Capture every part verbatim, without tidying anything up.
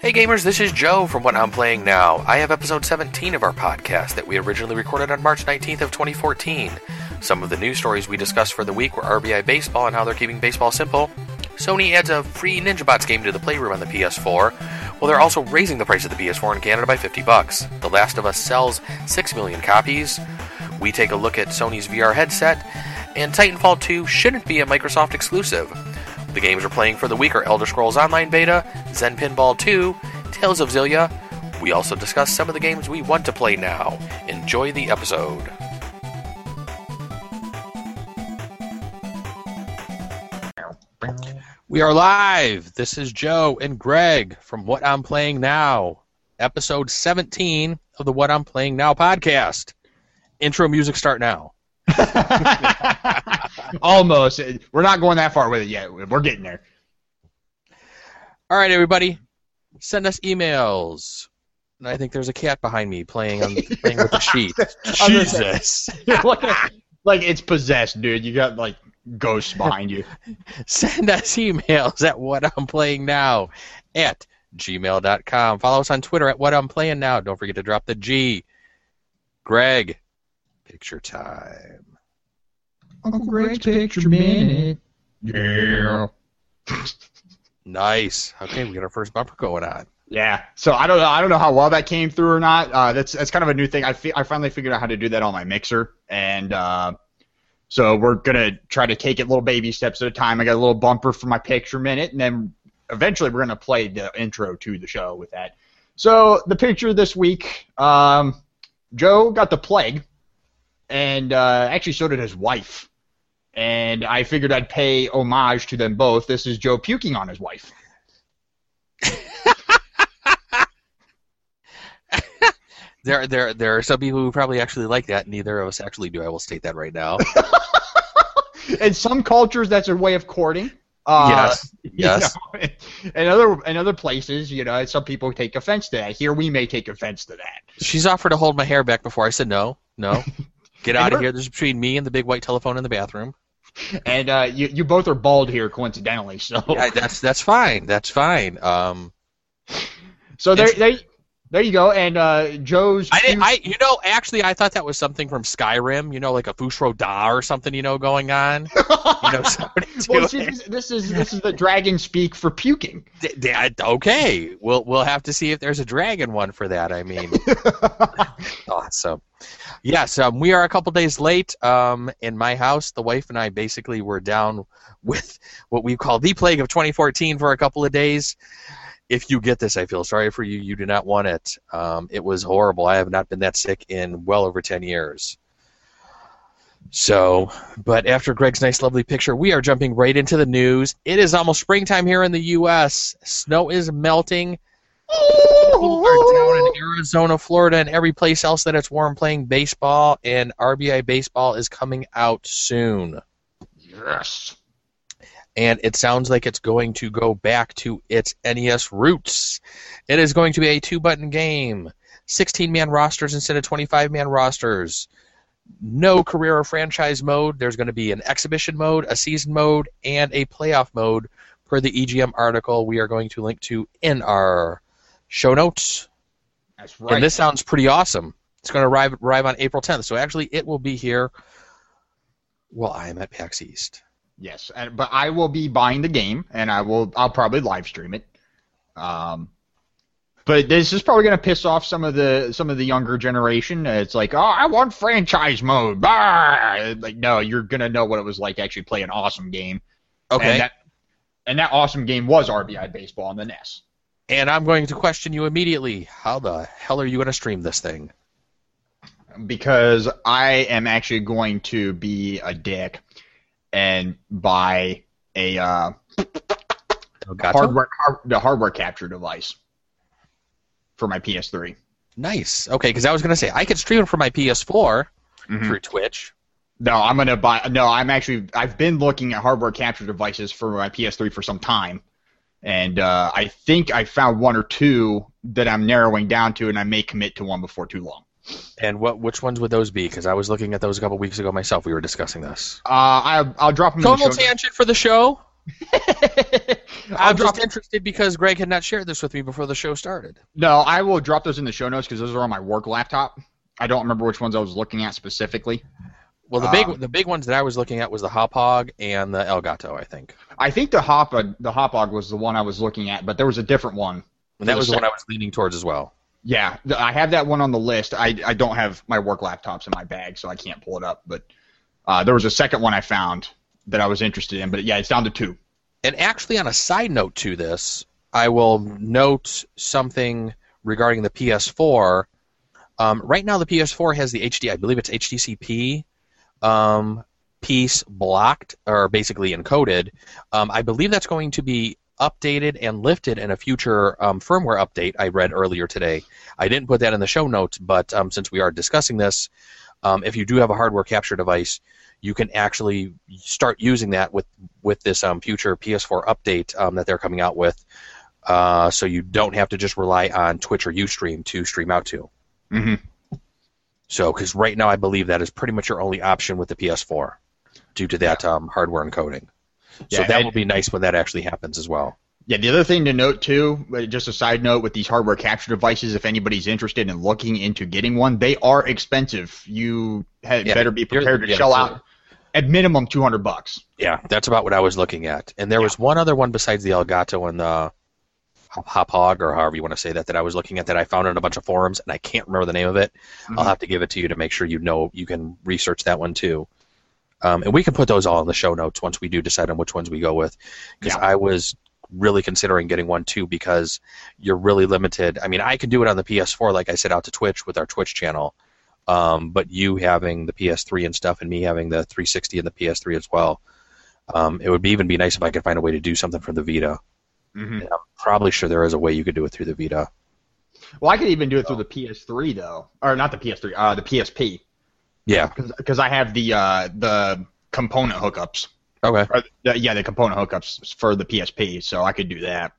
Hey gamers, this is Joe from What I'm Playing Now. I have episode seventeen of our podcast that we originally recorded on March nineteenth of twenty fourteen. Some of the news stories we discussed for the week were R B I Baseball and how they're keeping baseball simple. Sony adds a free Ninja Bots game to the Playroom on the P S four, while they're also raising the price of the P S four in Canada by fifty bucks. The Last of Us sells six million copies. We take a look at Sony's V R headset, and Titanfall two shouldn't be a Microsoft exclusive. The games we're playing for the week are Elder Scrolls Online Beta, Zen Pinball two, Tales of Xillia. We also discuss some of the games we want to play now. Enjoy the episode. We are live! This is Joe and Greg from What I'm Playing Now, episode seventeen of the What I'm Playing Now podcast. Intro music start now. Almost. We're not going that far with it yet. We're getting there. All right, everybody. Send us emails. And I think there's a cat behind me playing on playing with the sheet. Jesus. Like, it's possessed, dude. You got, like, ghosts behind you. Send us emails at whatimplayingnow at gmail dot com. Follow us on Twitter at whatimplayingnow. Don't forget to drop the G. Greg, picture time. Uncle Greg's Picture Minute. Yeah. Nice. Okay, we got our first bumper going on. Yeah. So I don't know. I don't know how well that came through or not. Uh, that's that's kind of a new thing. I fi- I finally figured out how to do that on my mixer, and uh, so we're gonna try to take it little baby steps at a time. I got a little bumper for my Picture Minute, and then eventually we're gonna play the intro to the show with that. So the picture this week, um, Joe got the plague, and uh, actually so did his wife. And I figured I'd pay homage to them both. This is Joe puking on his wife. there, there, there are some people who probably actually like that. Neither of us actually do. I will state that right now. In some cultures, that's a way of courting. Uh, yes. Yes. You know, in other, in other places, you know, some people take offense to that. Here, we may take offense to that. She's offered to hold my hair back before. I said no, no. Get out of here. This is between me and the big white telephone in the bathroom. And uh, you you both are bald here, coincidentally. So yeah, that's that's fine. That's fine. Um, so there there there you go. And uh, Joe's. I didn't. I you know actually I thought that was something from Skyrim. You know, like a Fushro Da or something. You know, going on. You know, well, see, this, this is this is the dragon speak for puking. D- d- okay, we'll we'll have to see if there's a dragon one for that. I mean, awesome. Yes, um, we are a couple days late. Um, in my house, the wife and I basically were down with what we call the plague of twenty fourteen for a couple of days. If you get this, I feel sorry for you. You do not want it. Um, it was horrible. I have not been that sick in well over ten years. So, but after Greg's nice, lovely picture, we are jumping right into the news. It is almost springtime here in the U S Snow is melting. People are down in Arizona, Florida, and every place else that it's warm playing baseball, and R B I Baseball is coming out soon. Yes. And it sounds like it's going to go back to its N E S roots. It is going to be a two-button game, sixteen-man rosters instead of twenty-five-man rosters. No career or franchise mode. There's going to be an exhibition mode, a season mode, and a playoff mode per the E G M article we are going to link to in our show notes. That's right. And this sounds pretty awesome. It's going to arrive arrive on April tenth. So actually, it will be here while I am at PAX East. Yes, and, but I will be buying the game, and I will I'll probably live stream it. Um, but this is probably going to piss off some of the some of the younger generation. It's like, oh, I want franchise mode. Bah! Like, no, you're going to know what it was like to actually play an awesome game. Okay. And that, and that awesome game was R B I Baseball on the N E S. And I'm going to question you immediately. How the hell are you going to stream this thing? Because I am actually going to be a dick and buy a uh, hardware, har- the hardware capture device for my P S three. Nice. Okay, because I was going to say, I could stream it from my P S four mm-hmm. through Twitch. No, I'm going to buy... No, I'm actually... I've been looking at hardware capture devices for my P S three for some time. And uh, I think I found one or two that I'm narrowing down to, and I may commit to one before too long. And what? Which ones would those be? Because I was looking at those a couple weeks ago myself. We were discussing this. Uh, I, I'll drop them. Total in the show tangent notes. For the show. I'm just interested because Greg had not shared this with me before the show started. No, I will drop those in the show notes because those are on my work laptop. I don't remember which ones I was looking at specifically. Well, the big um, the big ones that I was looking at was the Hauppauge and the Elgato, I think. I think the Hop the Hauppauge was the one I was looking at, but there was a different one. And that was the one I was leaning towards as well. Yeah, I have that one on the list. I I don't have my work laptops in my bag, so I can't pull it up. But uh, there was a second one I found that I was interested in. But yeah, it's down to two. And actually, on a side note to this, I will note something regarding the P S four. Um, right now, the P S four has the H D, I believe it's H D C P um, piece blocked, or basically encoded. Um, I believe that's going to be updated and lifted in a future um, firmware update I read earlier today. I didn't put that in the show notes, but um, since we are discussing this, um, if you do have a hardware capture device, you can actually start using that with, with this um, future P S four update um, that they're coming out with, uh, so you don't have to just rely on Twitch or Ustream to stream out to. Mm-hmm. So, because right now I believe that is pretty much your only option with the P S four due to that um, hardware encoding. So yeah, that will be nice when that actually happens as well. Yeah, the other thing to note, too, just a side note with these hardware capture devices, if anybody's interested in looking into getting one, they are expensive. You had yeah, better be prepared to yeah, shell out at minimum two hundred bucks. Yeah, that's about what I was looking at. And there yeah. was one other one besides the Elgato and the Hauppauge, or however you want to say that, that I was looking at that I found on a bunch of forums, and I can't remember the name of it. Mm-hmm. I'll have to give it to you to make sure you know you can research that one, too. Um, and we can put those all in the show notes once we do decide on which ones we go with. Because yeah. I was really considering getting one, too, because you're really limited. I mean, I can do it on the P S four, like I said, out to Twitch with our Twitch channel. Um, but you having the P S three and stuff, and me having the three sixty and the P S three as well, um, it would be even be nice if I could find a way to do something from the Vita. Mm-hmm. And I'm probably sure there is a way you could do it through the Vita. Well, I could even do it through the P S three, though. Or not the P S three, uh, the P S P. Yeah, because I have the uh, the component hookups. Okay. Or the, yeah, the component hookups for the P S P, so I could do that.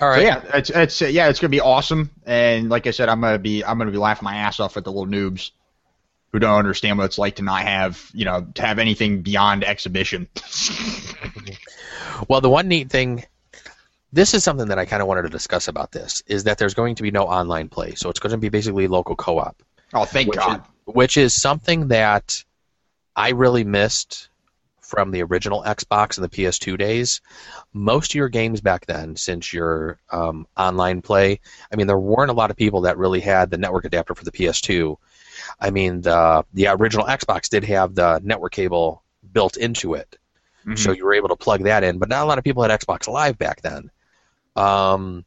All right. So yeah, it's it's yeah, it's gonna be awesome. And like I said, I'm gonna be I'm gonna be laughing my ass off at the little noobs who don't understand what it's like to not have you know to have anything beyond exhibition. Well, the one neat thing. This is something that I kind of wanted to discuss about this is that there's going to be no online play, so it's going to be basically local co-op. Oh, thank which God. Is, which is something that I really missed from the original Xbox and the P S two days. Most of your games back then, since your um, online play, I mean, there weren't a lot of people that really had the network adapter for the P S two. I mean, the, the original Xbox did have the network cable built into it, mm-hmm. so you were able to plug that in, but not a lot of people had Xbox Live back then. Um,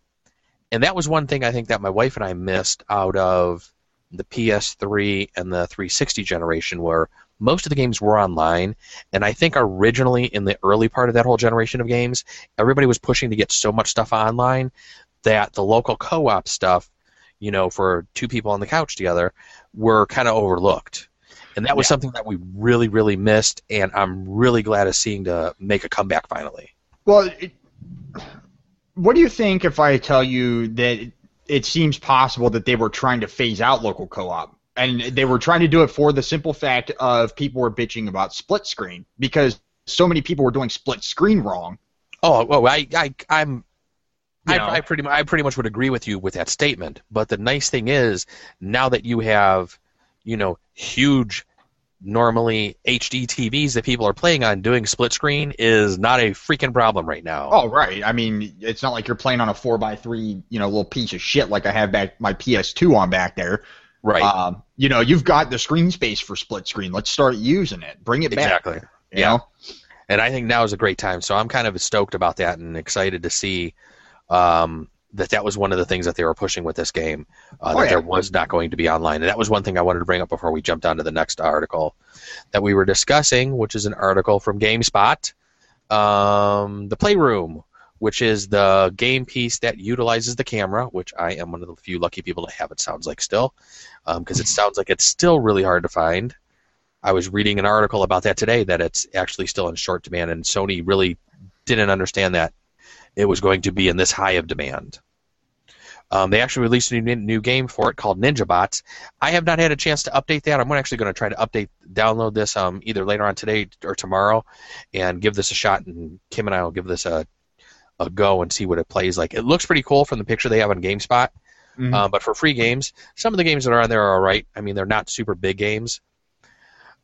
and that was one thing I think that my wife and I missed out of the P S three and the three sixty generation, where most of the games were online, and I think originally in the early part of that whole generation of games, everybody was pushing to get so much stuff online that the local co-op stuff, you know, for two people on the couch together, were kind of overlooked. And that was yeah. something that we really, really missed, and I'm really glad of seeing to make a comeback finally. Well, it, what do you think if I tell you that... It, It seems possible that they were trying to phase out local co-op, and they were trying to do it for the simple fact of people were bitching about split screen because so many people were doing split screen wrong. Oh, well, I, I, I'm, I, I pretty, I pretty much would agree with you with that statement. But the nice thing is now that you have, you know, huge, normally H D T Vs that people are playing on, doing split screen is not a freaking problem right now. Oh, right. I mean, it's not like you're playing on a four by three, you know, little piece of shit like I have back my P S two on back there. Right. Um, you know, you've got the screen space for split screen. Let's start using it. Bring it back. Exactly. You yeah. know? And I think now is a great time. So I'm kind of stoked about that and excited to see um, that that was one of the things that they were pushing with this game, uh, oh, that yeah. there was not going to be online. And that was one thing I wanted to bring up before we jumped on to the next article that we were discussing, which is an article from GameSpot, um, the Playroom, which is the game piece that utilizes the camera, which I am one of the few lucky people to have, it sounds like still, because um, it sounds like it's still really hard to find. I was reading an article about that today, that it's actually still in short demand, and Sony really didn't understand that it was going to be in this high of demand. Um, they actually released a new, new game for it called Ninja Bots. I have not had a chance to update that. I'm actually going to try to update, download this um, either later on today or tomorrow, and give this a shot. And Kim and I will give this a a go and see what it plays like. It looks pretty cool from the picture they have on GameSpot. Mm-hmm. uh, but for free games, some of the games that are on there are all right. I mean, they're not super big games.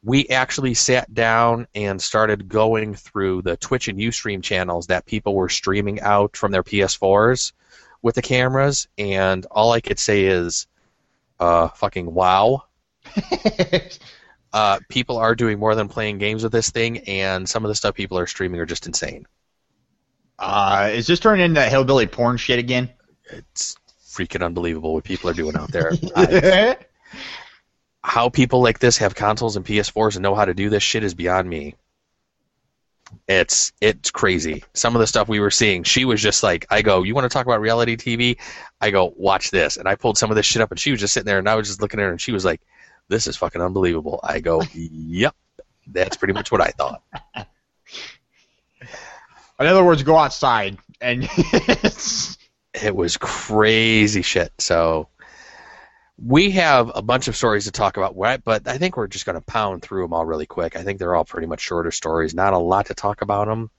We actually sat down and started going through the Twitch and Ustream channels that people were streaming out from their P S fours with the cameras, and all I could say is, uh, fucking wow. uh, people are doing more than playing games with this thing, and some of the stuff people are streaming are just insane. Uh, is this turning into that hillbilly porn shit again? It's freaking unbelievable what people are doing out there. I, How people like this have consoles and P S fours and know how to do this shit is beyond me. It's it's crazy. Some of the stuff we were seeing, she was just like, I go, you want to talk about reality T V? I go, watch this. And I pulled some of this shit up, and she was just sitting there, and I was just looking at her, and she was like, this is fucking unbelievable. I go, yep, that's pretty much what I thought. In other words, go outside. And it was crazy shit, so... We have a bunch of stories to talk about, but I think we're just going to pound through them all really quick. I think they're all pretty much shorter stories. Not a lot to talk about them.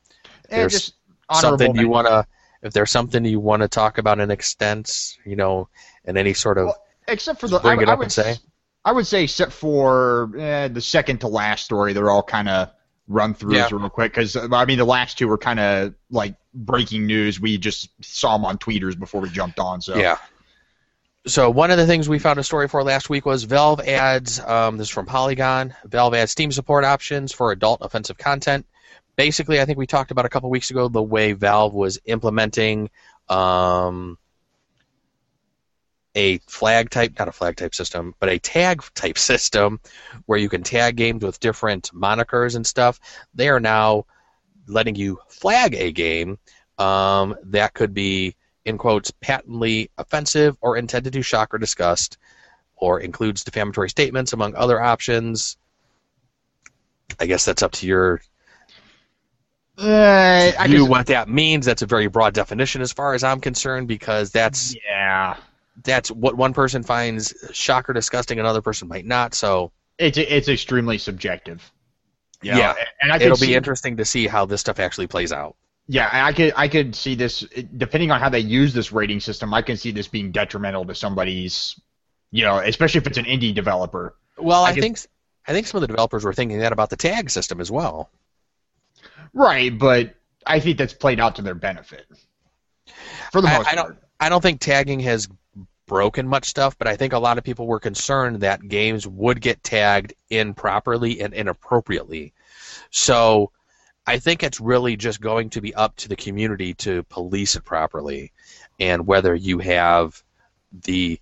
If there's just something you want to, if there's something you want to talk about in extent, you know, in any sort of, well, except for the, bring I, it I up would, and say, I would say, except for eh, the second to last story, they're all kind of run throughs yeah. real quick because I mean the last two were kind of like breaking news. We just saw them on tweeters before we jumped on, so yeah. So one of the things we found a story for last week was Valve adds, um, this is from Polygon, Valve adds Steam support options for adult offensive content. Basically, I think we talked about a couple weeks ago the way Valve was implementing um, a flag type, not a flag type system, but a tag type system where you can tag games with different monikers and stuff. They are now letting you flag a game um, that could be, in quotes, patently offensive or intended to shock or disgust, or includes defamatory statements, among other options. I guess that's up to your uh, view what that means. That's a very broad definition as far as I'm concerned, because that's yeah. that's what one person finds shock or disgusting, another person might not. So it's it's extremely subjective. You know? Yeah, and I it'll be see- interesting to see how this stuff actually plays out. Yeah, I could I could see this, depending on how they use this rating system, I can see this being detrimental to somebody's, you know, especially if it's an indie developer. Well, I, I think I think some of the developers were thinking that about the tag system as well. Right, but I think that's played out to their benefit. For the most I, I part. Don't, I don't think tagging has broken much stuff, but I think a lot of people were concerned that games would get tagged improperly and inappropriately. So... I think it's really just going to be up to the community to police it properly, and whether you have the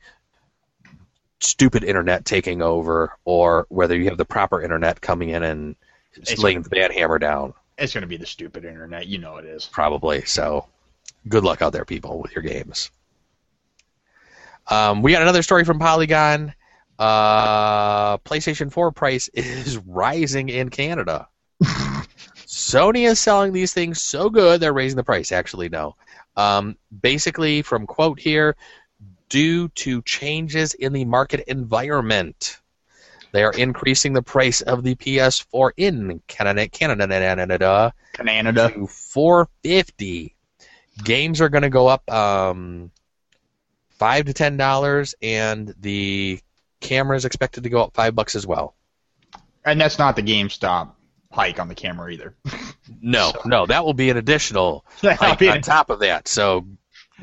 stupid internet taking over or whether you have the proper internet coming in and it's laying gonna, the bad hammer down. It's going to be the stupid internet. You know it is. Probably. So good luck out there, people, with your games. Um, we got another story from Polygon. Uh, PlayStation four price is rising in Canada. Sony is selling these things so good they're raising the price. Actually, no. Um, basically, from quote here, due to changes in the market environment, they are increasing the price of the P S four in Canada, Canada, Canada, Canada. to four dollars and fifty cents. Games are going to go up um, five to ten dollars, and the camera is expected to go up five bucks as well. And that's not the GameStop hike on the camera either. no, so. no, that will be an additional hike on top of that. So,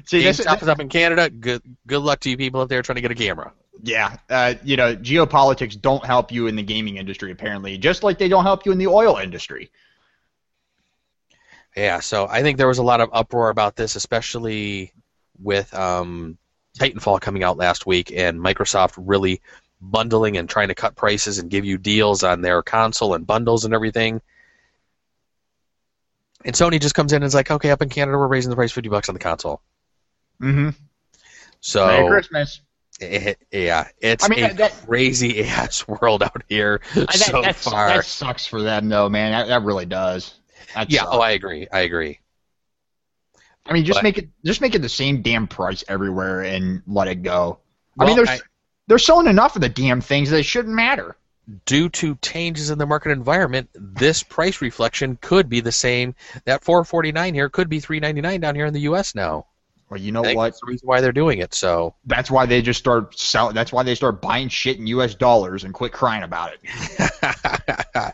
see, GameStop this, is up in Canada. Good, good luck to you people out there trying to get a camera. Yeah, uh, you know, geopolitics don't help you in the gaming industry apparently, just like they don't help you in the oil industry. Yeah, so I think there was a lot of uproar about this, especially with um, Titanfall coming out last week, and Microsoft really bundling and trying to cut prices and give you deals on their console and bundles and everything. And Sony just comes in and is like, okay, up in Canada we're raising the price fifty bucks on the console. Mm-hmm. So Merry Christmas. It, yeah, it's I mean, a that, crazy ass world out here that, so that, far. That sucks for them though, man. That, that really does. That yeah, sucks. oh, I agree. I agree. I mean, just but, make it just make it the same damn price everywhere and let it go. Well, I mean, there's I, they're selling enough of the damn things that it shouldn't matter. Due to changes in the market environment, this price reflection could be the same. That four forty-nine here could be three ninety-nine down here in the U S now. Well, you know what? That's the reason why they're doing it. So that's why they just start selling. That's why they start buying shit in U S dollars and quit crying about it.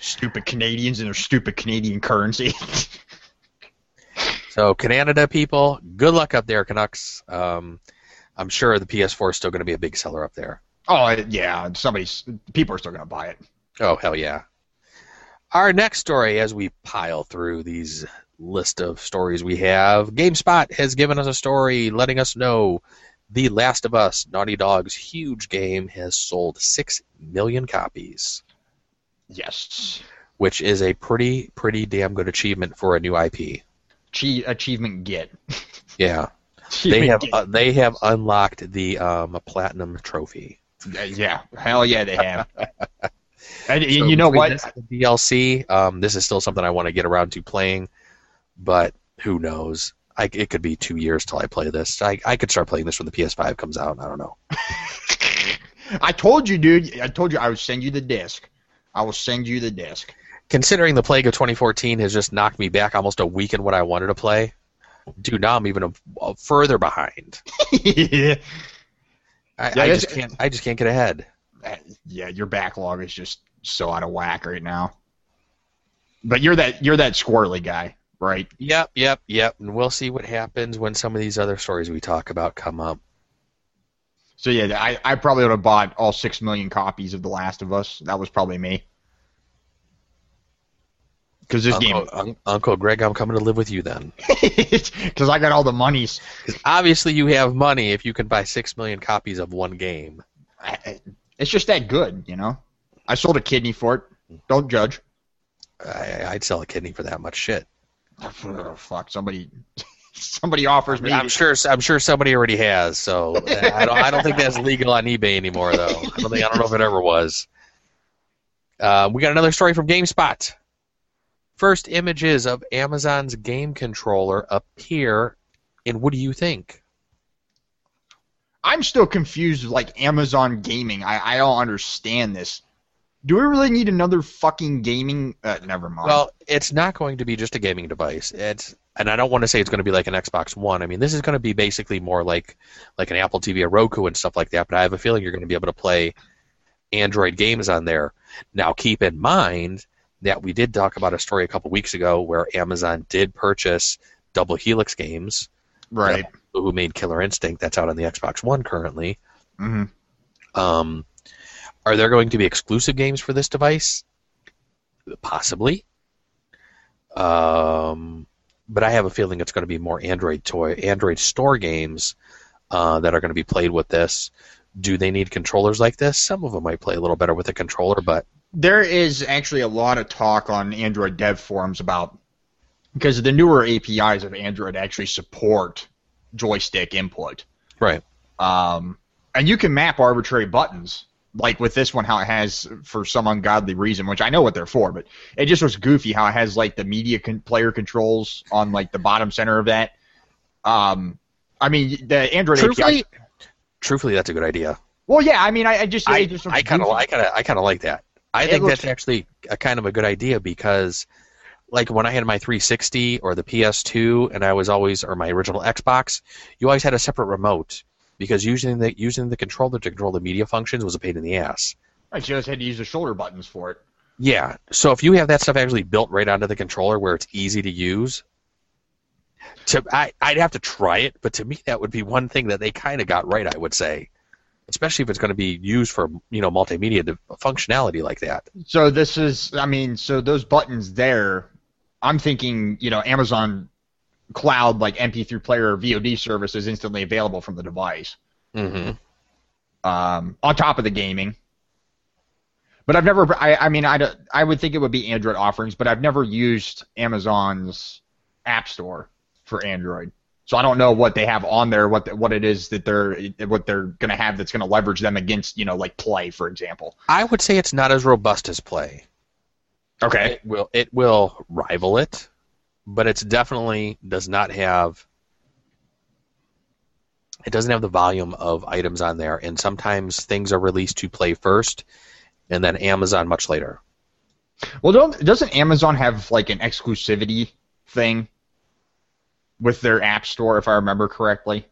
Stupid Canadians and their stupid Canadian currency. So Canada people, good luck up there, Canucks. Um, I'm sure the P S four is still going to be a big seller up there. Oh yeah, somebody's people are still going to buy it. Oh hell yeah! Our next story, as we pile through these list of stories we have, GameSpot has given us a story letting us know The Last of Us, Naughty Dog's huge game, has sold six million copies. Yes, which is a pretty pretty damn good achievement for a new I P. Achie- achievement get. Yeah, achievement they have uh, they have unlocked the um, a platinum trophy. Yeah, hell yeah, they have. And so you know what? The D L C. Um, this is still something I want to get around to playing, but who knows? I, it could be two years till I play this. I I could start playing this when the P S five comes out. I don't know. I told you, dude. I told you I would send you the disc. I will send you the disc. Considering the plague of twenty fourteen has just knocked me back almost a week in what I wanted to play, dude, now I'm even a, a further behind. Yeah. I, yeah, I just can't. I just can't get ahead. Yeah, your backlog is just so out of whack right now. But you're that you're that squirrely guy, right? Yep, yep, yep. And we'll see what happens when some of these other stories we talk about come up. So yeah, I, I probably would have bought all six million copies of The Last of Us. That was probably me. Because this Uncle, game, un- Uncle Greg, I'm coming to live with you then. Because I got all the monies. Obviously, you have money if you can buy six million copies of one game. I, it's just that good, you know. I sold a kidney for it. Don't judge. I, I'd sell a kidney for that much shit. Oh, fuck, somebody, somebody offers me. I'm sure. I'm sure somebody already has. So I don't. I don't think that's legal on eBay anymore, though. I don't think. I don't know if it ever was. Uh, we got another story from GameSpot. First images of Amazon's game controller appear, and what do you think? I'm still confused with, like, Amazon gaming. I, I don't understand this. Do we really need another fucking gaming? Uh, never mind. Well, it's not going to be just a gaming device. It's, and I don't want to say it's going to be like an Xbox One. I mean, this is going to be basically more like, like an Apple T V or Roku and stuff like that, but I have a feeling you're going to be able to play Android games on there. Now, keep in mind that we did talk about a story a couple weeks ago where Amazon did purchase Double Helix Games, right? Who made Killer Instinct? That's out on the Xbox One currently. Mm-hmm. Um, are there going to be exclusive games for this device? Possibly. Um, but I have a feeling it's going to be more Android toy, Android store games uh, that are going to be played with this. Do they need controllers like this? Some of them might play a little better with a controller, but there is actually a lot of talk on Android dev forums about, because the newer A P Is of Android actually support joystick input. Right. Um, and you can map arbitrary buttons, like with this one, how it has, for some ungodly reason, which I know what they're for, but it just looks goofy how it has, like, the media con- player controls on, like, the bottom center of that. Um, I mean, the Android truthfully, A P I... Truthfully, that's a good idea. Well, yeah, I mean, I, I just... I, just I kind of I kinda, I kinda like that. I it think that's like, actually a kind of a good idea because, like, when I had my three sixty or the P S two, and I was always, or my original Xbox, you always had a separate remote because using the using the controller to control the media functions was a pain in the ass. Right, so you always had to use the shoulder buttons for it. Yeah, so if you have that stuff actually built right onto the controller where it's easy to use, to I, I'd have to try it, but to me that would be one thing that they kind of got right, I would say. Especially if it's going to be used for, you know, multimedia functionality like that. So this is, I mean, so those buttons there, I'm thinking, you know, Amazon Cloud, like M P three player or V O D service is instantly available from the device. Mm-hmm. Um, on top of the gaming. But I've never, I, I mean, I, I would think it would be Android offerings, but I've never used Amazon's App Store for Android. So I don't know what they have on there, what the, what it is that they're what they're going to have that's going to leverage them against, you know, like Play, for example. I would say it's not as robust as Play. Okay. It will it will rival it, but it's definitely does not have, it doesn't have the volume of items on there, and sometimes things are released to Play first and then Amazon much later. Well, don't, doesn't Amazon have like an exclusivity thing with their app store, if I remember correctly?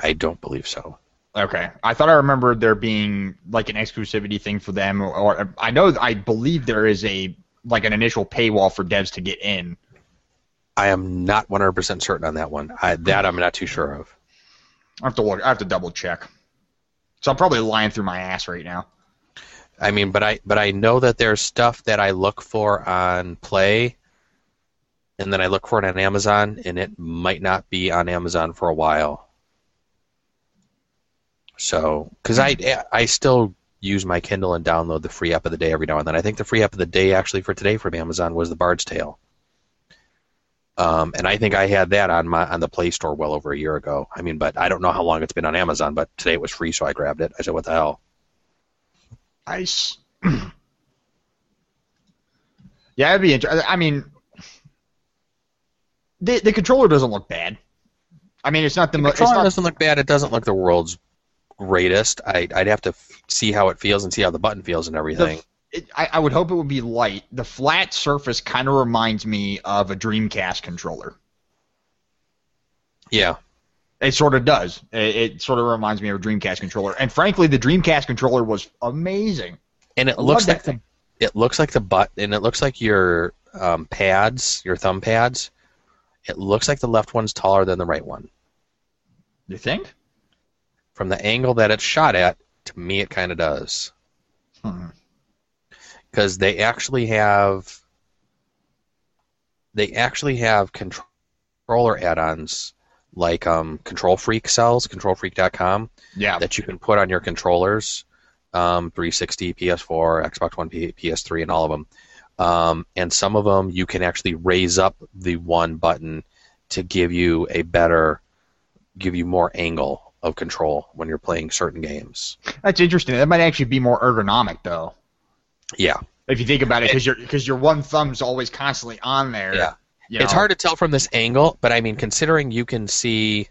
I don't believe so. Okay. I thought I remembered there being like an exclusivity thing for them, or I know I believe there is a like an initial paywall for devs to get in. I am not one hundred percent certain on that one. I, that I'm not too sure of. I have to look. I have to double check. So I'm probably lying through my ass right now. I mean, but I but I know that there's stuff that I look for on Play, and then I look for it on Amazon, and it might not be on Amazon for a while. So, because I I still use my Kindle and download the free app of the day every now and then. I think the free app of the day actually for today from Amazon was The Bard's Tale. Um, and I think I had that on my on the Play Store well over a year ago. I mean, but I don't know how long it's been on Amazon, but today it was free, so I grabbed it. I said, what the hell? Nice. Yeah, it'd be interesting. I mean, the the controller doesn't look bad. I mean, it's not the, the mo- controller not- doesn't look bad. It doesn't look the world's greatest. I, I'd have to f- see how it feels and see how the button feels and everything. The, it, I, I would hope it would be light. The flat surface kind of reminds me of a Dreamcast controller. Yeah. It sort of does. It, it sort of reminds me of a Dreamcast controller. And frankly, the Dreamcast controller was amazing. And it I looks like that thing. It looks like the butt, and it looks like your um, pads, your thumb pads. It looks like the left one's taller than the right one. You think? From the angle that it's shot at, to me, it kind of does. Because hmm. they actually have they actually have controller add-ons. Like um, Control Freak sells, control freak dot com, yeah. that you can put on your controllers, um, three sixty, P S four, Xbox One, P S three, and all of them. Um, and some of them you can actually raise up the one button to give you a better, give you more angle of control when you're playing certain games. That's interesting. That might actually be more ergonomic, though. Yeah. If you think about it, because your because your one thumb's always constantly on there. Yeah. You know. It's hard to tell from this angle, but I mean, considering you can see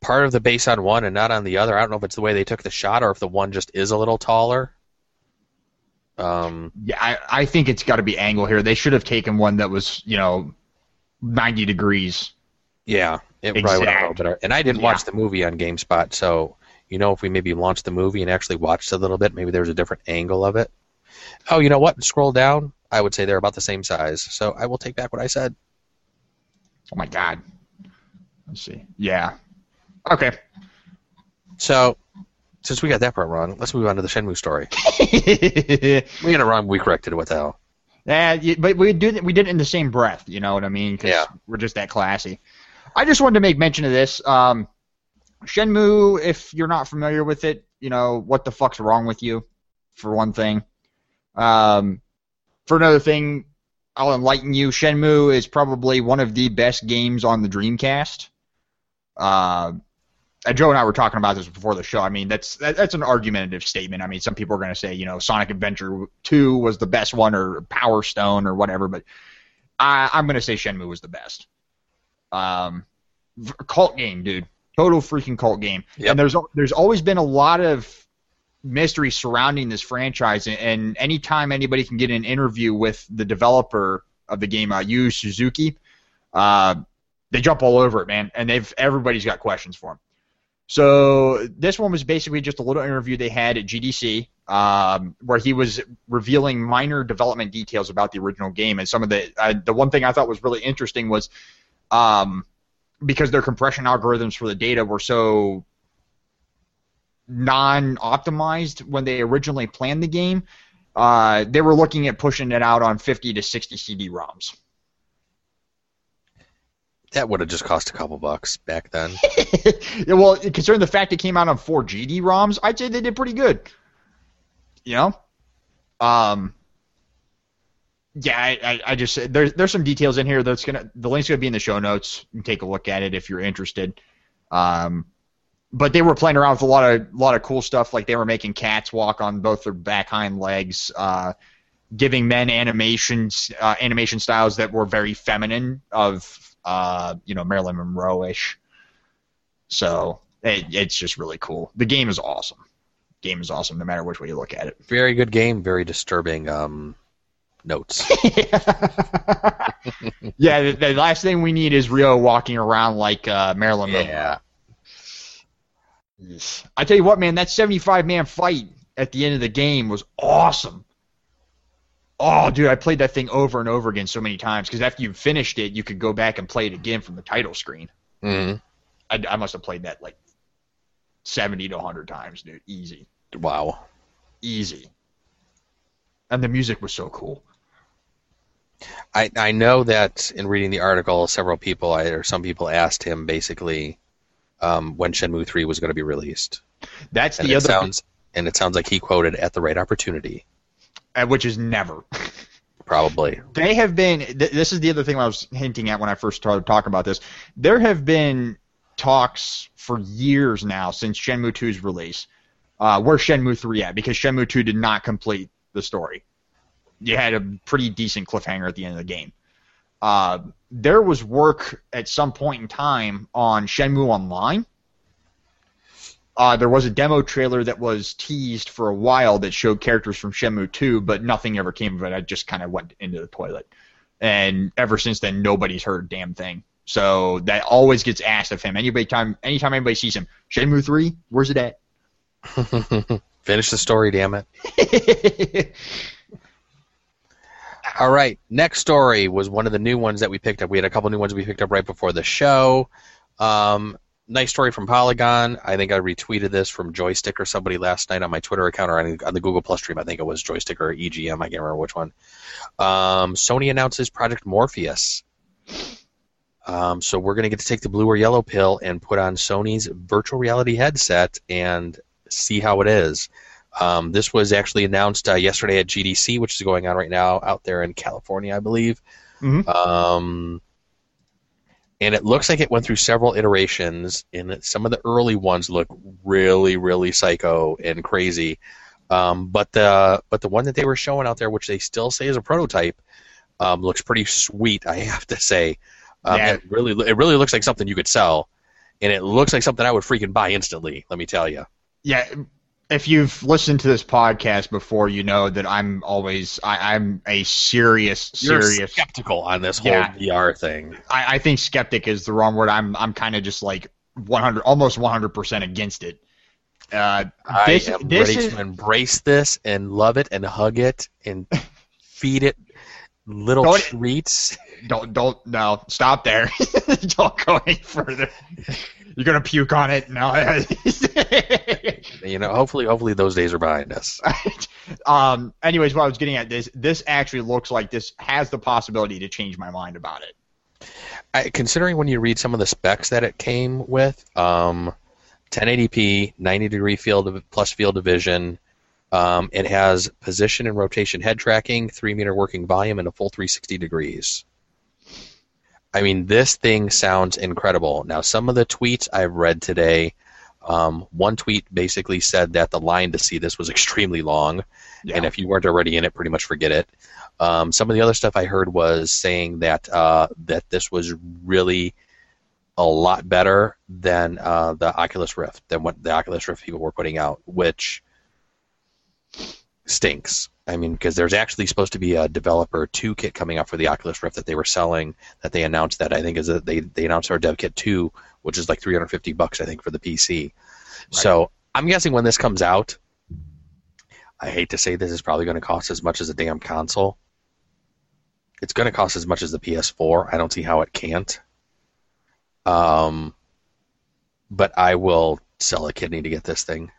part of the base on one and not on the other, I don't know if it's the way they took the shot or if the one just is a little taller. Um, yeah, I, I think it's got to be angle here. They should have taken one that was, you know, ninety degrees. Yeah, it exact. Probably would have been better. And I didn't yeah. watch the movie on GameSpot, so, you know, if we maybe launched the movie and actually watched a little bit, maybe there's a different angle of it. Oh, you know what? Scroll down. I would say they're about the same size, so I will take back what I said. Oh my god. Let's see. Yeah. Okay. So, since we got that part wrong, let's move on to the Shenmue story. We got it wrong, we corrected it, what the hell? Yeah, but we did, we did it in the same breath, you know what I mean? Because yeah. we're just that classy. I just wanted to make mention of this. Um, Shenmue, if you're not familiar with it, you know, what the fuck's wrong with you, for one thing. Um... For another thing, I'll enlighten you. Shenmue is probably one of the best games on the Dreamcast. Uh, and Joe and I were talking about this before the show. I mean, that's that, that's an argumentative statement. I mean, some people are going to say, you know, Sonic Adventure two was the best one, or Power Stone, or whatever. But I, I'm going to say Shenmue was the best. Um, cult game, dude. Total freaking cult game. Yep. And there's there's always been a lot of mystery surrounding this franchise, and anytime anybody can get an interview with the developer of the game, uh, Yu Suzuki, uh, they jump all over it, man, and they've everybody's got questions for him. So this one was basically just a little interview they had at G D C, um, where he was revealing minor development details about the original game, and some of the uh, the one thing I thought was really interesting was um, because their compression algorithms for the data were so non-optimized when they originally planned the game, uh, they were looking at pushing it out on fifty to sixty C D ROMs. That would have just cost a couple bucks back then. Yeah, well, considering the fact it came out on four G D ROMs, I'd say they did pretty good. You know? Um, yeah, I, I, I just there's there's some details in here that's gonna the link's gonna be in the show notes. You can take a look at it if you're interested. Um But they were playing around with a lot of lot of cool stuff, like they were making cats walk on both their back hind legs. Uh, giving men animations, uh, animation styles that were very feminine, of uh, you know, Marilyn Monroe-ish. So it, it's just really cool. The game is awesome. Game is awesome, no matter which way you look at it. Very good game. Very disturbing um, notes. Yeah, the, the last thing we need is Rio walking around like uh, Marilyn Monroe. Yeah. I tell you what, man, that seventy-five man fight at the end of the game was awesome. Oh, dude, I played that thing over and over again so many times, because after you finished it, you could go back and play it again from the title screen. Mm-hmm. I, I must have played that like seventy to a hundred times, dude. Easy. Wow. Easy. And the music was so cool. I I know that in reading the article, several people, or some people asked him basically um, when Shenmue three was going to be released. That's and the other sounds, And it sounds like he quoted, "at the right opportunity." Uh, which is never. Probably. They have been, th- this is the other thing I was hinting at when I first started talking about this. There have been talks for years now since Shenmue two's release. Uh, where's Shenmue three at? Because Shenmue two did not complete the story. You had a pretty decent cliffhanger at the end of the game. Uh, there was work at some point in time on Shenmue Online. Uh, there was a demo trailer that was teased for a while that showed characters from Shenmue two, but nothing ever came of it. I just kind of went into the toilet. And ever since then, nobody's heard a damn thing. So that always gets asked of him. Anybody time, anytime anybody sees him, Shenmue three, where's it at? Finish the story, damn it. All right, next story was one of the new ones that we picked up. We had a couple new ones we picked up right before the show. Um, nice story from Polygon. I think I retweeted this from Joystick or somebody last night on my Twitter account, or on, on the Google Plus stream. I think it was Joystick or E G M. I can't remember which one. Um, Sony announces Project Morpheus. Um, so we're going to get to take the blue or yellow pill and put on Sony's virtual reality headset and see how it is. Um, this was actually announced uh, yesterday at G D C, which is going on right now out there in California, I believe. Mm-hmm. Um, and it looks like it went through several iterations, and some of the early ones look really, really psycho and crazy. Um, but the but the one that they were showing out there, which they still say is a prototype, um, looks pretty sweet, I have to say. Um, yeah. it, really, it really looks like something you could sell, and it looks like something I would freaking buy instantly, let me tell you. Yeah, if you've listened to this podcast before, you know that I'm always, I, I'm a serious, You're serious... skeptical on this whole yeah, V R thing. I, I think skeptic is the wrong word. I'm I'm kind of just like one hundred, almost one hundred percent against it. Uh, this, I am this ready is... to embrace this and love it and hug it and feed it little don't, treats. Don't, don't, no, stop there. Don't go any further. You're going to puke on it? No. You know, hopefully, hopefully those days are behind us. um, anyways, what I was getting at this, this actually looks like this has the possibility to change my mind about it. I, considering when you read some of the specs that it came with, um, ten eighty p, ninety degree field of, plus field of vision. Um, it has position and rotation head tracking, three meter working volume, and a full three sixty degrees. I mean, this thing sounds incredible. Now, some of the tweets I've read today, um, one tweet basically said that the line to see this was extremely long, yeah. and if you weren't already in it, pretty much forget it. Um, some of the other stuff I heard was saying that uh, that this was really a lot better than uh, the Oculus Rift, than what the Oculus Rift people were putting out, which... stinks. I mean, because there's actually supposed to be a developer two kit coming out for the Oculus Rift that they were selling, that they announced that I think is that they they announced our dev kit two, which is like three hundred fifty bucks I think for the P C. Right. So I'm guessing when this comes out, I hate to say this, is probably going to cost as much as a damn console. It's going to cost as much as the P S four. I don't see how it can't. Um, but I will sell a kidney to get this thing.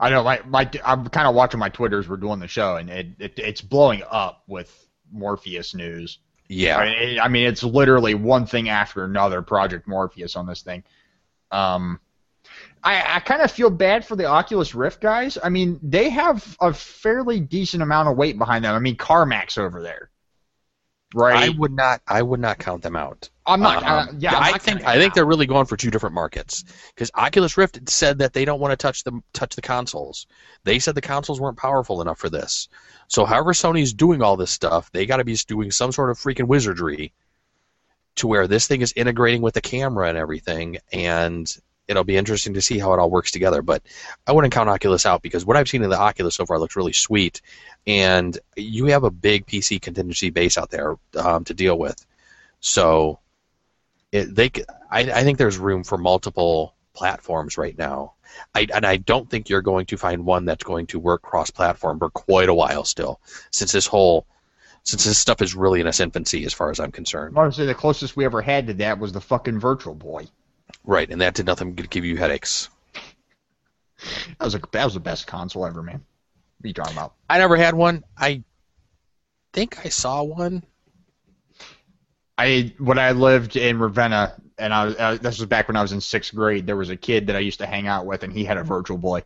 I know, my, my, I'm kind of watching my Twitters. We're doing the show, and it, it it's blowing up with Morpheus news. Yeah, I mean, it, I mean, it's literally one thing after another. Project Morpheus on this thing. Um, I I kind of feel bad for the Oculus Rift guys. I mean, they have a fairly decent amount of weight behind them. I mean, CarMax over there. right? I would not. I would not count them out. I'm not. Um, uh, yeah, I'm I not think. I think out. They're really going for two different markets because Oculus Rift said that they don't want to touch the touch the consoles. They said the consoles weren't powerful enough for this. So, however, Sony's doing all this stuff, they got to be doing some sort of freaking wizardry to where this thing is integrating with the camera and everything, and it'll be interesting to see how it all works together. But I wouldn't count Oculus out because what I've seen in the Oculus so far looks really sweet, and you have a big P C contingency base out there um, to deal with. So it, they, I, I think there's room for multiple platforms right now, I, and I don't think you're going to find one that's going to work cross-platform for quite a while still, since this whole... Since this stuff is really in its infancy, as far as I'm concerned. Honestly, the closest we ever had to that was the fucking Virtual Boy. Right, and that did nothing but give you headaches. That was a, that was the best console ever, man. What are you talking about? I never had one. I think I saw one. I when I lived in Ravenna, and I, I this was back when I was in sixth grade. There was a kid that I used to hang out with, and he had a Virtual Boy.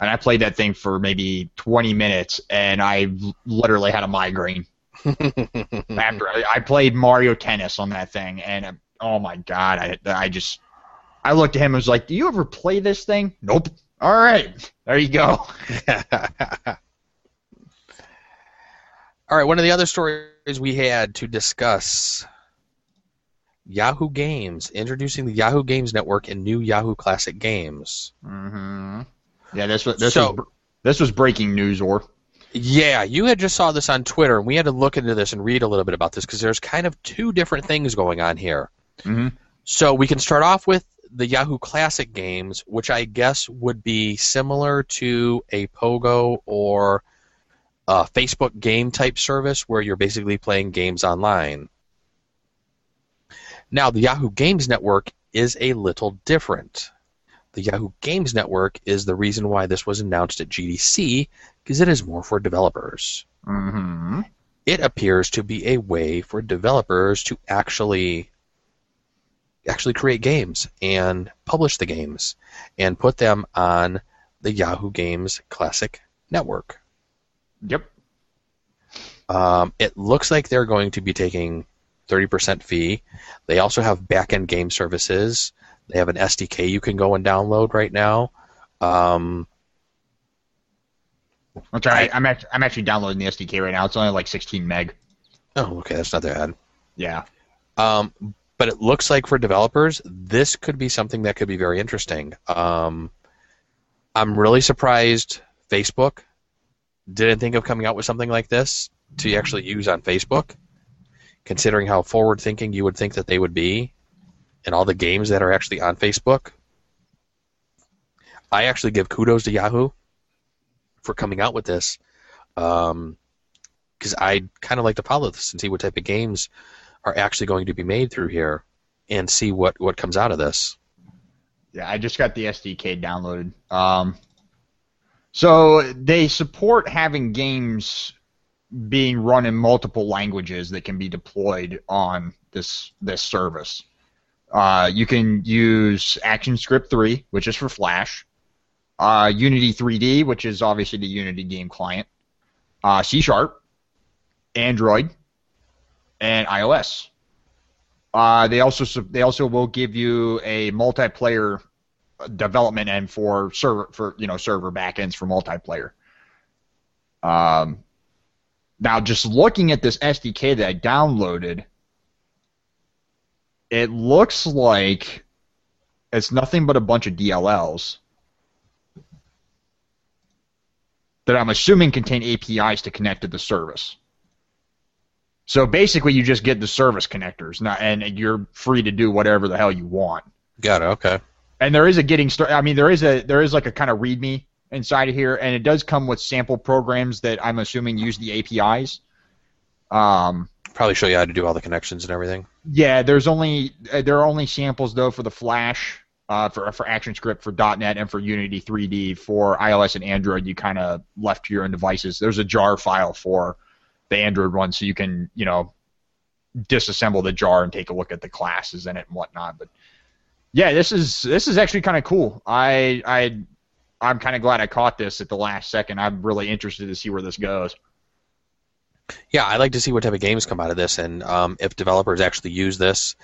And I played that thing for maybe twenty minutes, and I literally had a migraine. After I, I played Mario Tennis on that thing, and uh, oh my god, I I just I looked at him and was like, "Do you ever play this thing?" Nope. All right, there you go. All right, one of the other stories we had to discuss: Yahoo Games introducing the Yahoo Games Network and new Yahoo Classic games. Mm-hmm. Yeah, this was this so, was this was breaking news, or. Yeah, you had just saw this on Twitter, and we had to look into this and read a little bit about this because there's kind of two different things going on here. Mm-hmm. So we can start off with the Yahoo Classic games, which I guess would be similar to a Pogo or a Facebook game type service where you're basically playing games online. Now, the Yahoo Games Network is a little different. The Yahoo Games Network is the reason why this was announced at G D C, because it is more for developers. Mm-hmm. It appears to be a way for developers to actually actually create games and publish the games and put them on the Yahoo Games Classic Network. Yep. Um, it looks like they're going to be taking thirty percent fee. They also have back-end game services. They have an S D K you can go and download right now. Um, I'm, sorry, I, I'm, actually, I'm actually downloading the S D K right now. It's only like sixteen meg. Oh, okay. That's not that bad. Yeah. Um, but it looks like for developers, this could be something that could be very interesting. Um, I'm really surprised Facebook didn't think of coming out with something like this to actually use on Facebook, considering how forward-thinking you would think that they would be. And all the games that are actually on Facebook. I actually give kudos to Yahoo for coming out with this, because um, I'd kind of like to follow this and see what type of games are actually going to be made through here and see what, what comes out of this. Yeah, I just got the S D K downloaded. Um, so they support having games being run in multiple languages that can be deployed on this this service. Uh, you can use ActionScript three, which is for Flash, uh, Unity three D, which is obviously the Unity game client, uh, C Sharp, Android, and iOS. Uh, they also they also will give you a multiplayer development end for server for you know server backends for multiplayer. Um, now, just looking at this S D K that I downloaded. It looks like it's nothing but a bunch of D L Ls that I'm assuming contain A P Is to connect to the service. So basically you just get the service connectors, not, and you're free to do whatever the hell you want. Got it, okay. And there is a getting started. I mean, there is a there is like a kind of README inside of here, and it does come with sample programs that I'm assuming use the A P Is. Um... Probably show you how to do all the connections and everything. Yeah, there's only uh, there are only samples though for the Flash, uh, for for ActionScript, for .NET, and for Unity three D. For iOS and Android, you kind of left to your own devices. There's a jar file for the Android one, so you can you know disassemble the jar and take a look at the classes in it and whatnot. But yeah, this is this is actually kind of cool. I I I'm kind of glad I caught this at the last second. I'm really interested to see where this goes. Yeah, I'd like to see what type of games come out of this, and um, if developers actually use this.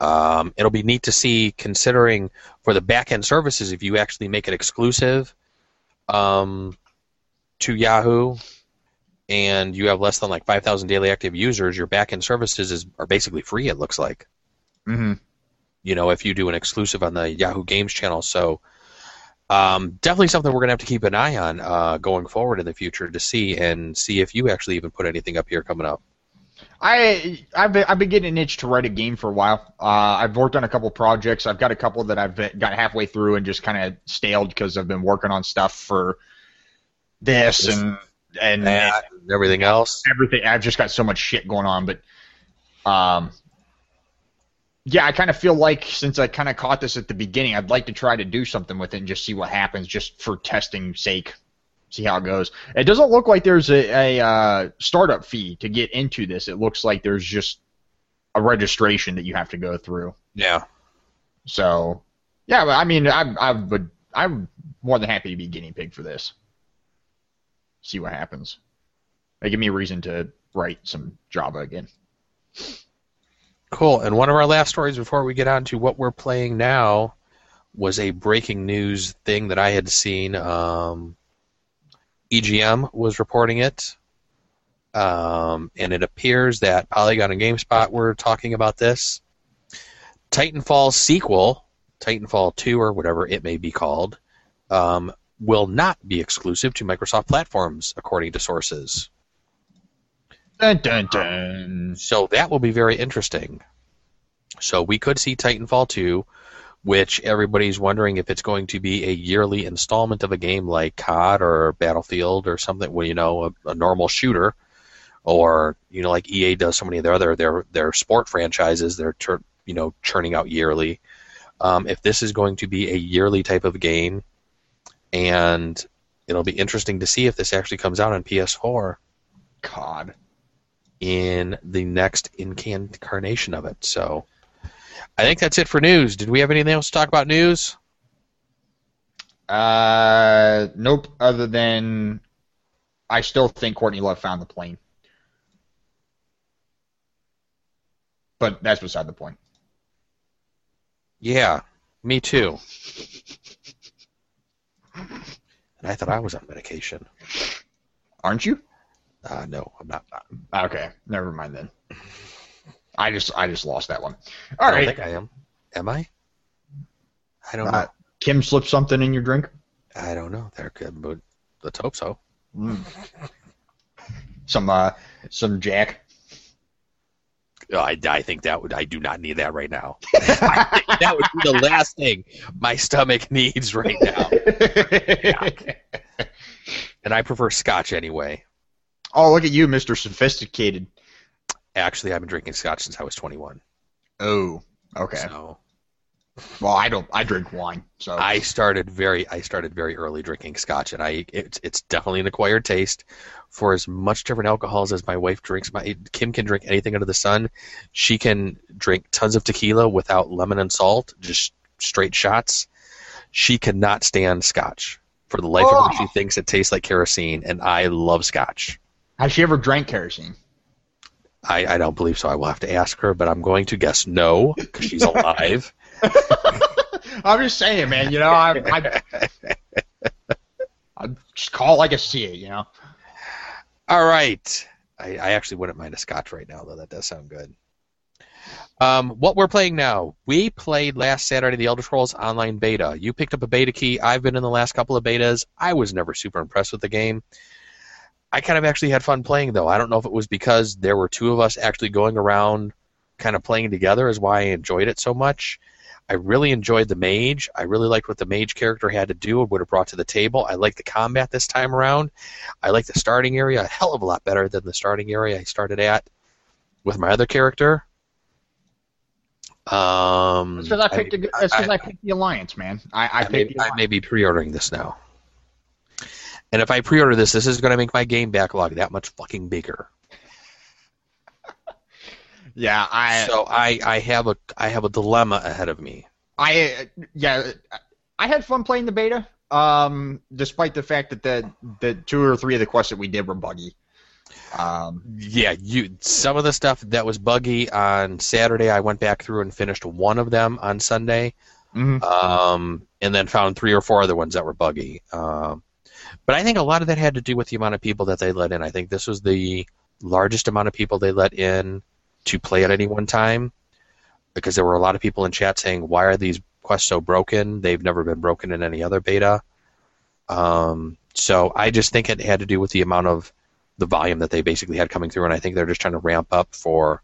Um, it'll be neat to see, considering for the back-end services, if you actually make it exclusive um, to Yahoo, and you have less than like five thousand daily active users, your back-end services is, are basically free, it looks like. Mm-hmm. You know, if you do an exclusive on the Yahoo Games channel. So um, definitely something we're going to have to keep an eye on uh, going forward in the future to see, and see if you actually even put anything up here coming up. I I've been, I've been getting an itch to write a game for a while. Uh, I've worked on a couple projects. I've got a couple that I've got halfway through and just kind of staled because I've been working on stuff for this and and, that, and everything else. Everything. I've just got so much shit going on, but um, yeah, I kind of feel like since I kind of caught this at the beginning, I'd like to try to do something with it and just see what happens, just for testing sake. See how it goes. It doesn't look like there's a, a uh, startup fee to get into this. It looks like there's just a registration that you have to go through. Yeah. So, yeah, I mean, I, I would, I'm more than happy to be a guinea pig for this. See what happens. They give me a reason to write some Java again. Cool. And one of our last stories before we get on to what we're playing now was a breaking news thing that I had seen. Um, E G M was reporting it, um, and it appears that Polygon and GameSpot were talking about this. Titanfall sequel, Titanfall two or whatever it may be called, um, will not be exclusive to Microsoft platforms, according to sources. Dun, dun, dun. So that will be very interesting. So we could see Titanfall two, which everybody's wondering if it's going to be a yearly installment of a game like C O D or Battlefield or something, well, you know, a, a normal shooter, or, you know, like E A does so many of their other, their, their sport franchises, they're, tur- you know, churning out yearly. Um, if this is going to be a yearly type of game, and it'll be interesting to see if this actually comes out on P S four. C O D. In the next incarnation of it, so... I think that's it for news. Did we have anything else to talk about news? Uh, nope, other than I still think Courtney Love found the plane. But that's beside the point. Yeah, me too. And I thought I was on medication. Aren't you? Uh, no, I'm not. Okay, never mind then. I just I just lost that one. All I right. don't think I am. Am I? I don't uh, know. Kim slipped something in your drink? I don't know. There could, but let's hope so. Mm. Some uh, some Jack. I, I think that would. I do not need that right now. I think that would be the last thing my stomach needs right now. Yeah. And I prefer Scotch anyway. Oh, look at you, Mister Sophisticated. Actually, I've been drinking Scotch since I was twenty-one. Oh, okay. So, well, I don't. I drink wine. So I started very. I started very early drinking Scotch, and I. It's it's definitely an acquired taste. For as much different alcohols as my wife drinks, my Kim can drink anything under the sun. She can drink tons of tequila without lemon and salt, just straight shots. She cannot stand Scotch for the life oh. of her. She thinks it tastes like kerosene, and I love Scotch. Has she ever drank kerosene? I, I don't believe so. I will have to ask her, but I'm going to guess no, because she's alive. I'm just saying, man. You know, I I, I just call it like I see it. You know. All right. I, I actually wouldn't mind a Scotch right now, though. That does sound good. Um, what we're playing now? We played last Saturday the Elder Scrolls Online beta. You picked up a beta key. I've been in the last couple of betas. I was never super impressed with the game. I kind of actually had fun playing, though. I don't know if it was because there were two of us actually going around kind of playing together is why I enjoyed it so much. I really enjoyed the mage. I really liked what the mage character had to do and would have brought to the table. I liked the combat this time around. I liked the starting area a hell of a lot better than the starting area I started at with my other character. Um, that's because I picked, I, a good, that's I, I picked the Alliance, man. I, I, I, picked may, the Alliance. I may be pre-ordering this now. And if I pre-order this, this is going to make my game backlog that much fucking bigger. Yeah, I. So I, I have a I have a dilemma ahead of me. I yeah, I had fun playing the beta, um, despite the fact that the the two or three of the quests that we did were buggy. Um, yeah, you some of the stuff that was buggy on Saturday, I went back through and finished one of them on Sunday, mm-hmm. um, and then found three or four other ones that were buggy. Um, but I think a lot of that had to do with the amount of people that they let in. I think this was the largest amount of people they let in to play at any one time, because there were a lot of people in chat saying, why are these quests so broken? They've never been broken in any other beta. Um, so I just think it had to do with the amount of the volume that they basically had coming through, and I think they're just trying to ramp up for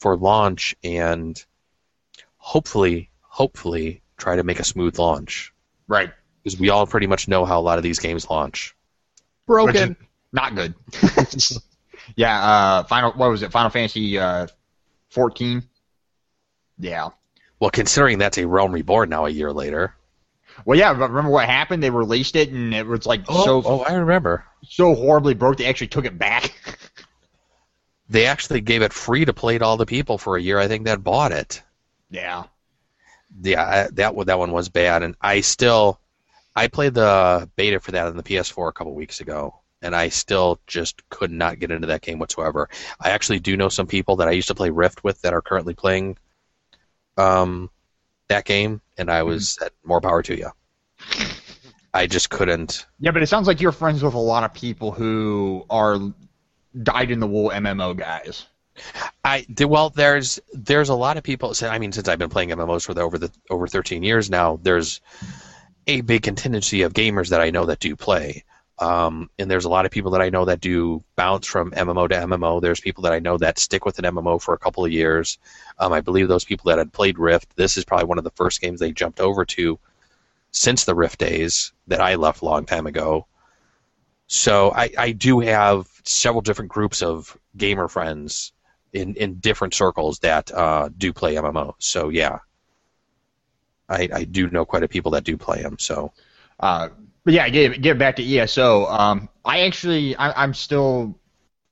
for launch and hopefully, hopefully try to make a smooth launch. Right. Because we all pretty much know how a lot of these games launch. Broken. Not good. Yeah, uh, Final, what was it, Final Fantasy uh, fourteen? Yeah. Well, considering that's a Realm Reborn now a year later. Well, yeah, but remember what happened? They released it, and it was like oh, so... Oh, I remember. So horribly broke, they actually took it back. They actually gave it free to play to all the people for a year, I think, that bought it. Yeah. Yeah, I, that, that one was bad, and I still... I played the beta for that on the P S four a couple weeks ago, and I still just could not get into that game whatsoever. I actually do know some people that I used to play Rift with that are currently playing um, that game, and I was mm-hmm. at more power to you. I just couldn't. Yeah, but it sounds like you're friends with a lot of people who are dyed-in-the-wool M M O guys. I well, there's there's a lot of people. I mean, since I've been playing M M Os for the, over the over thirteen years now, there's a big contingency of gamers that I know that do play. Um, and there's a lot of people that I know that do bounce from M M O to M M O. There's people that I know that stick with an M M O for a couple of years. Um, I believe those people that had played Rift, this is probably one of the first games they jumped over to since the Rift days that I left a long time ago. So I, I do have several different groups of gamer friends in, in different circles that uh, do play M M O. So yeah, I, I do know quite a few people that do play them. So... Uh, But yeah, get get back to E S O. Um, I actually, I, I'm still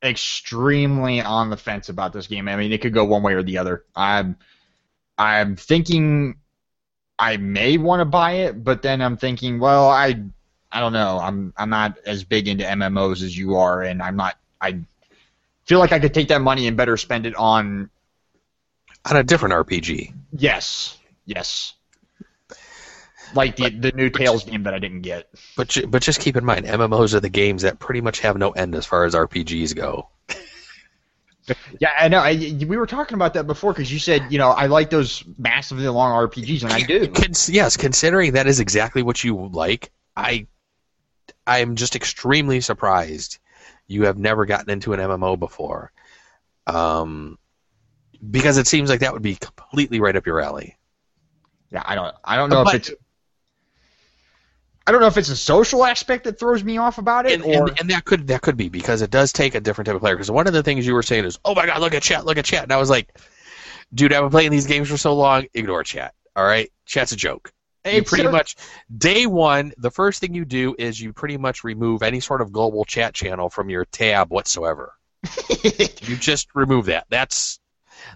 extremely on the fence about this game. I mean, it could go one way or the other. I'm, I'm thinking, I may want to buy it, but then I'm thinking, well, I, I don't know. I'm I'm not as big into M M Os as you are, and I'm not. I feel like I could take that money and better spend it on on a different R P G. Yes. Yes. Like the but, the new Tales game that I didn't get. But but just keep in mind, M M Os are the games that pretty much have no end as far as R P Gs go. Yeah, I know. I, we were talking about that before because you said, you know, I like those massively long R P Gs, and I do. Yes, considering that is exactly what you like, I I'm just extremely surprised you have never gotten into an M M O before. Um, because it seems like that would be completely right up your alley. Yeah, I don't I don't know but, if it's... I don't know if it's a social aspect that throws me off about it, and, or and, and that could that could be because it does take a different type of player. Because one of the things you were saying is, "Oh my God, look at chat, look at chat," and I was like, "Dude, I've been playing these games for so long. Ignore chat. All right, chat's a joke." You pretty sort of... much day one, the first thing you do is you pretty much remove any sort of global chat channel from your tab whatsoever. You just remove that. That's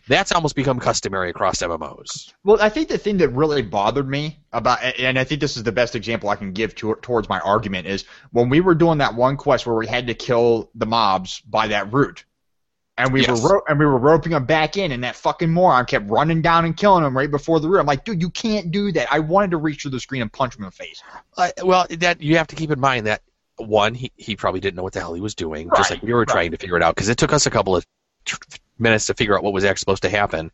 that's almost become customary across M M Os. Well, I think the thing that really bothered me about, and I think this is the best example I can give to, towards my argument, is when we were doing that one quest where we had to kill the mobs by that route, and we yes. were ro- and we were roping them back in, and that fucking moron kept running down and killing them right before the route. I'm like, dude, you can't do that. I wanted to reach through the screen and punch him in the face. Uh, well, that you have to keep in mind that, one, he, he probably didn't know what the hell he was doing, right, just like we were right. trying to figure it out, because it took us a couple of... Tr- minutes to figure out what was actually supposed to happen.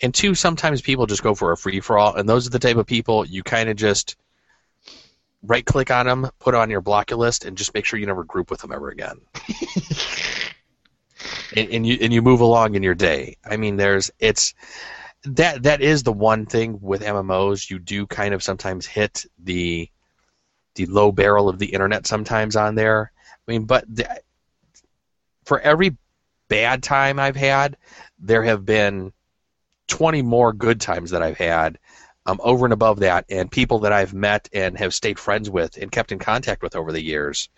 And two, sometimes people just go for a free-for-all, and those are the type of people you kind of just right-click on them, put on your blocker list, and just make sure you never group with them ever again. and, and you and you move along in your day. I mean, there's it's that that is the one thing with M M Os. You do kind of sometimes hit the the low barrel of the internet sometimes on there. I mean, but the, for every bad time I've had, there have been twenty more good times that I've had um, over and above that, and people that I've met and have stayed friends with and kept in contact with over the years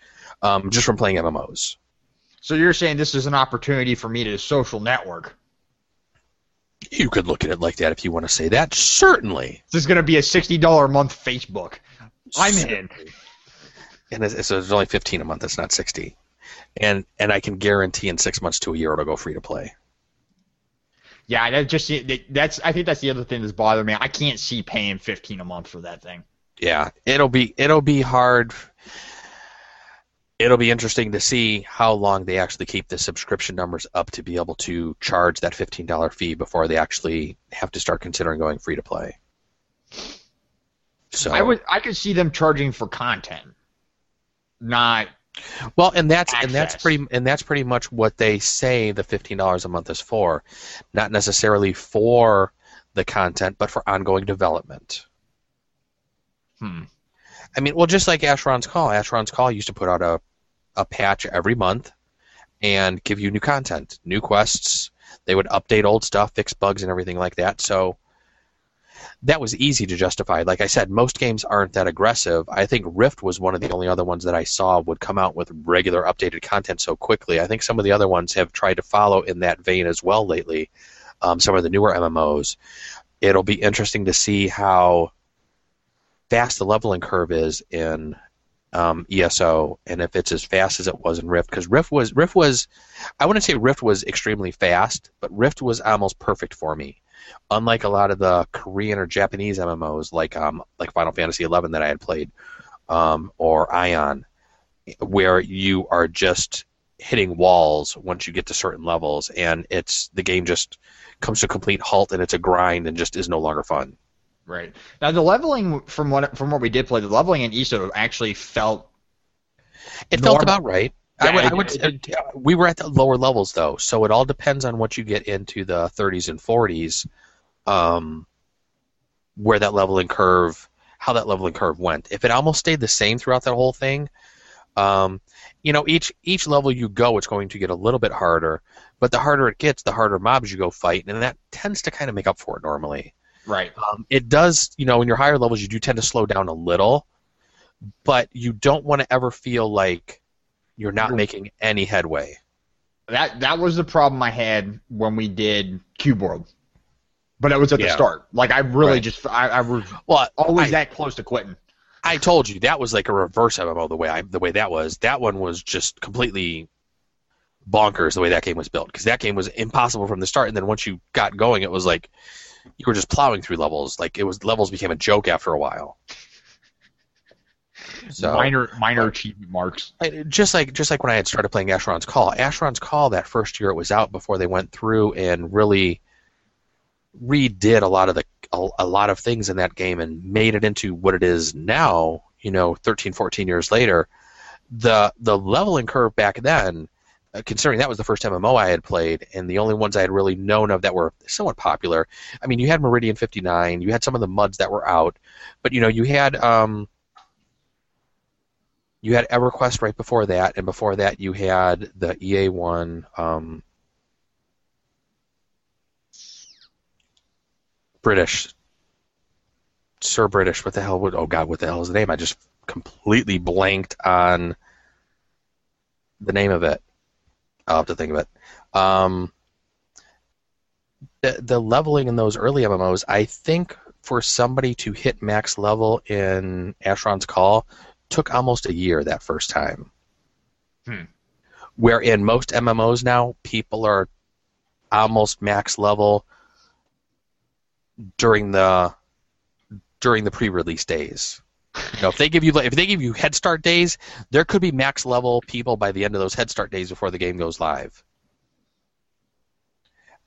um, just from playing M M Os. So you're saying this is an opportunity for me to social network? You could look at it like that if you want to say that. Certainly. This is going to be a sixty dollars a month Facebook. I'm Certainly. in. And it's, it's only fifteen dollars a month. It's not sixty dollars. and and I can guarantee in six months to a year it'll go free to play. Yeah, that just that's I think that's the other thing that's bothering me. I can't see paying fifteen a month for that thing. Yeah, it'll be it'll be hard. It'll be interesting to see how long they actually keep the subscription numbers up to be able to charge that fifteen dollar fee before they actually have to start considering going free to play. So I would I could see them charging for content, not well, and that's access. and that's pretty and that's pretty much what they say the fifteen dollars a month is for, not necessarily for the content, but for ongoing development. Hmm. I mean, well, just like Asheron's Call, Asheron's Call used to put out a, a patch every month and give you new content, new quests. They would update old stuff, fix bugs, and everything like that. So that was easy to justify. Like I said, most games aren't that aggressive. I think Rift was one of the only other ones that I saw would come out with regular updated content so quickly. I think some of the other ones have tried to follow in that vein as well lately, um, some of the newer M M Os. It'll be interesting to see how fast the leveling curve is in um, E S O, and if it's as fast as it was in Rift. Because Rift was, Rift was, I wouldn't say Rift was extremely fast, but Rift was almost perfect for me. Unlike a lot of the Korean or Japanese M M Os, like um like Final Fantasy eleven that I had played, um, or Ion, where you are just hitting walls once you get to certain levels, and it's the game just comes to a complete halt, and it's a grind, and just is no longer fun. Right. Now the leveling from what from what we did play, the leveling in E S O actually felt it normal. felt about right. Yeah, I would, I would, it, it, we were at the lower levels, though, so it all depends on what you get into the thirties and forties, um, where that leveling curve, how that leveling curve went. If it almost stayed the same throughout that whole thing, um, you know, each each level you go, it's going to get a little bit harder, but the harder it gets, the harder mobs you go fight, and that tends to kind of make up for it normally. Right. Um, it does, you know, in your higher levels, you do tend to slow down a little, but you don't want to ever feel like you're not making any headway. That that was the problem I had when we did Cube World, but it was at yeah. the start. Like I really right. just I, I was well, always I, that close to quitting. I told you that was like a reverse M M O the way I, the way that was. That one was just completely bonkers the way that game was built, because that game was impossible from the start. And then once you got going, it was like you were just plowing through levels. Like it was levels became a joke after a while. So, minor minor achievement marks. Just like just like when I had started playing Asheron's Call. Asheron's Call, that first year it was out, before they went through and really redid a lot of the a, a lot of things in that game and made it into what it is now, you know, thirteen, fourteen years later. The the leveling curve back then, uh, considering that was the first M M O I had played and the only ones I had really known of that were somewhat popular. I mean, you had Meridian fifty-nine, you had some of the M U Ds that were out, but you know, you had um You had EverQuest right before that, and before that you had the E A one, um, British, Sir British. What the hell would? Oh God, what the hell is the name? I just completely blanked on the name of it. I'll have to think of it. Um, the the leveling in those early M M Os, I think, for somebody to hit max level in Asheron's Call, took almost a year that first time. Hmm. Where in most M M Os now, people are almost max level during the during the pre-release days. You know, if they give you if they give you head start days, there could be max level people by the end of those head start days before the game goes live.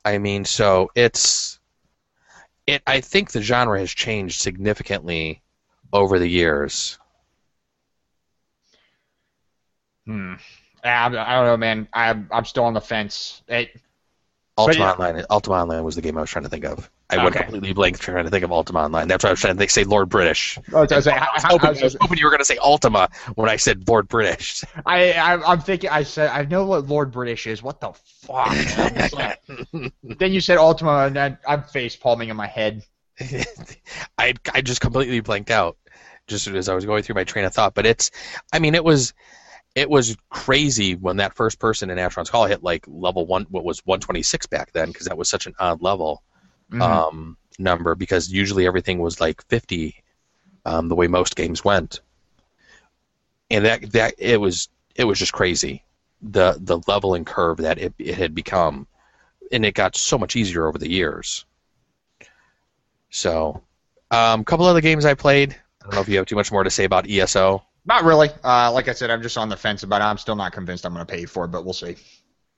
I mean, so it's it. I think the genre has changed significantly over the years. Hmm. I, I don't know, man. I'm I'm still on the fence. It, Ultima but, Online. Ultima Online was the game I was trying to think of. I okay. went completely blank trying to think of Ultima Online. That's why I was trying to say Lord British. I was, I was, saying, I was, how, hoping, how, I was, I was hoping you were going to say Ultima when I said Lord British. I, I I'm thinking. I said I know what Lord British is. What the fuck? Like, then you said Ultima, and I, I'm face palming in my head. I I just completely blanked out just as I was going through my train of thought. But it's, I mean, it was. It was crazy when that first person in Asheron's Call hit like level one, what was one twenty-six back then, because that was such an odd level mm-hmm. um, number, because usually everything was like fifty, um, the way most games went, and that that it was it was just crazy the the leveling curve that it, it had become, and it got so much easier over the years. So, um, a couple other games I played. I don't know if you have too much more to say about E S O. Not really. Uh, like I said, I'm just on the fence about it. I'm still not convinced I'm going to pay for it, but we'll see.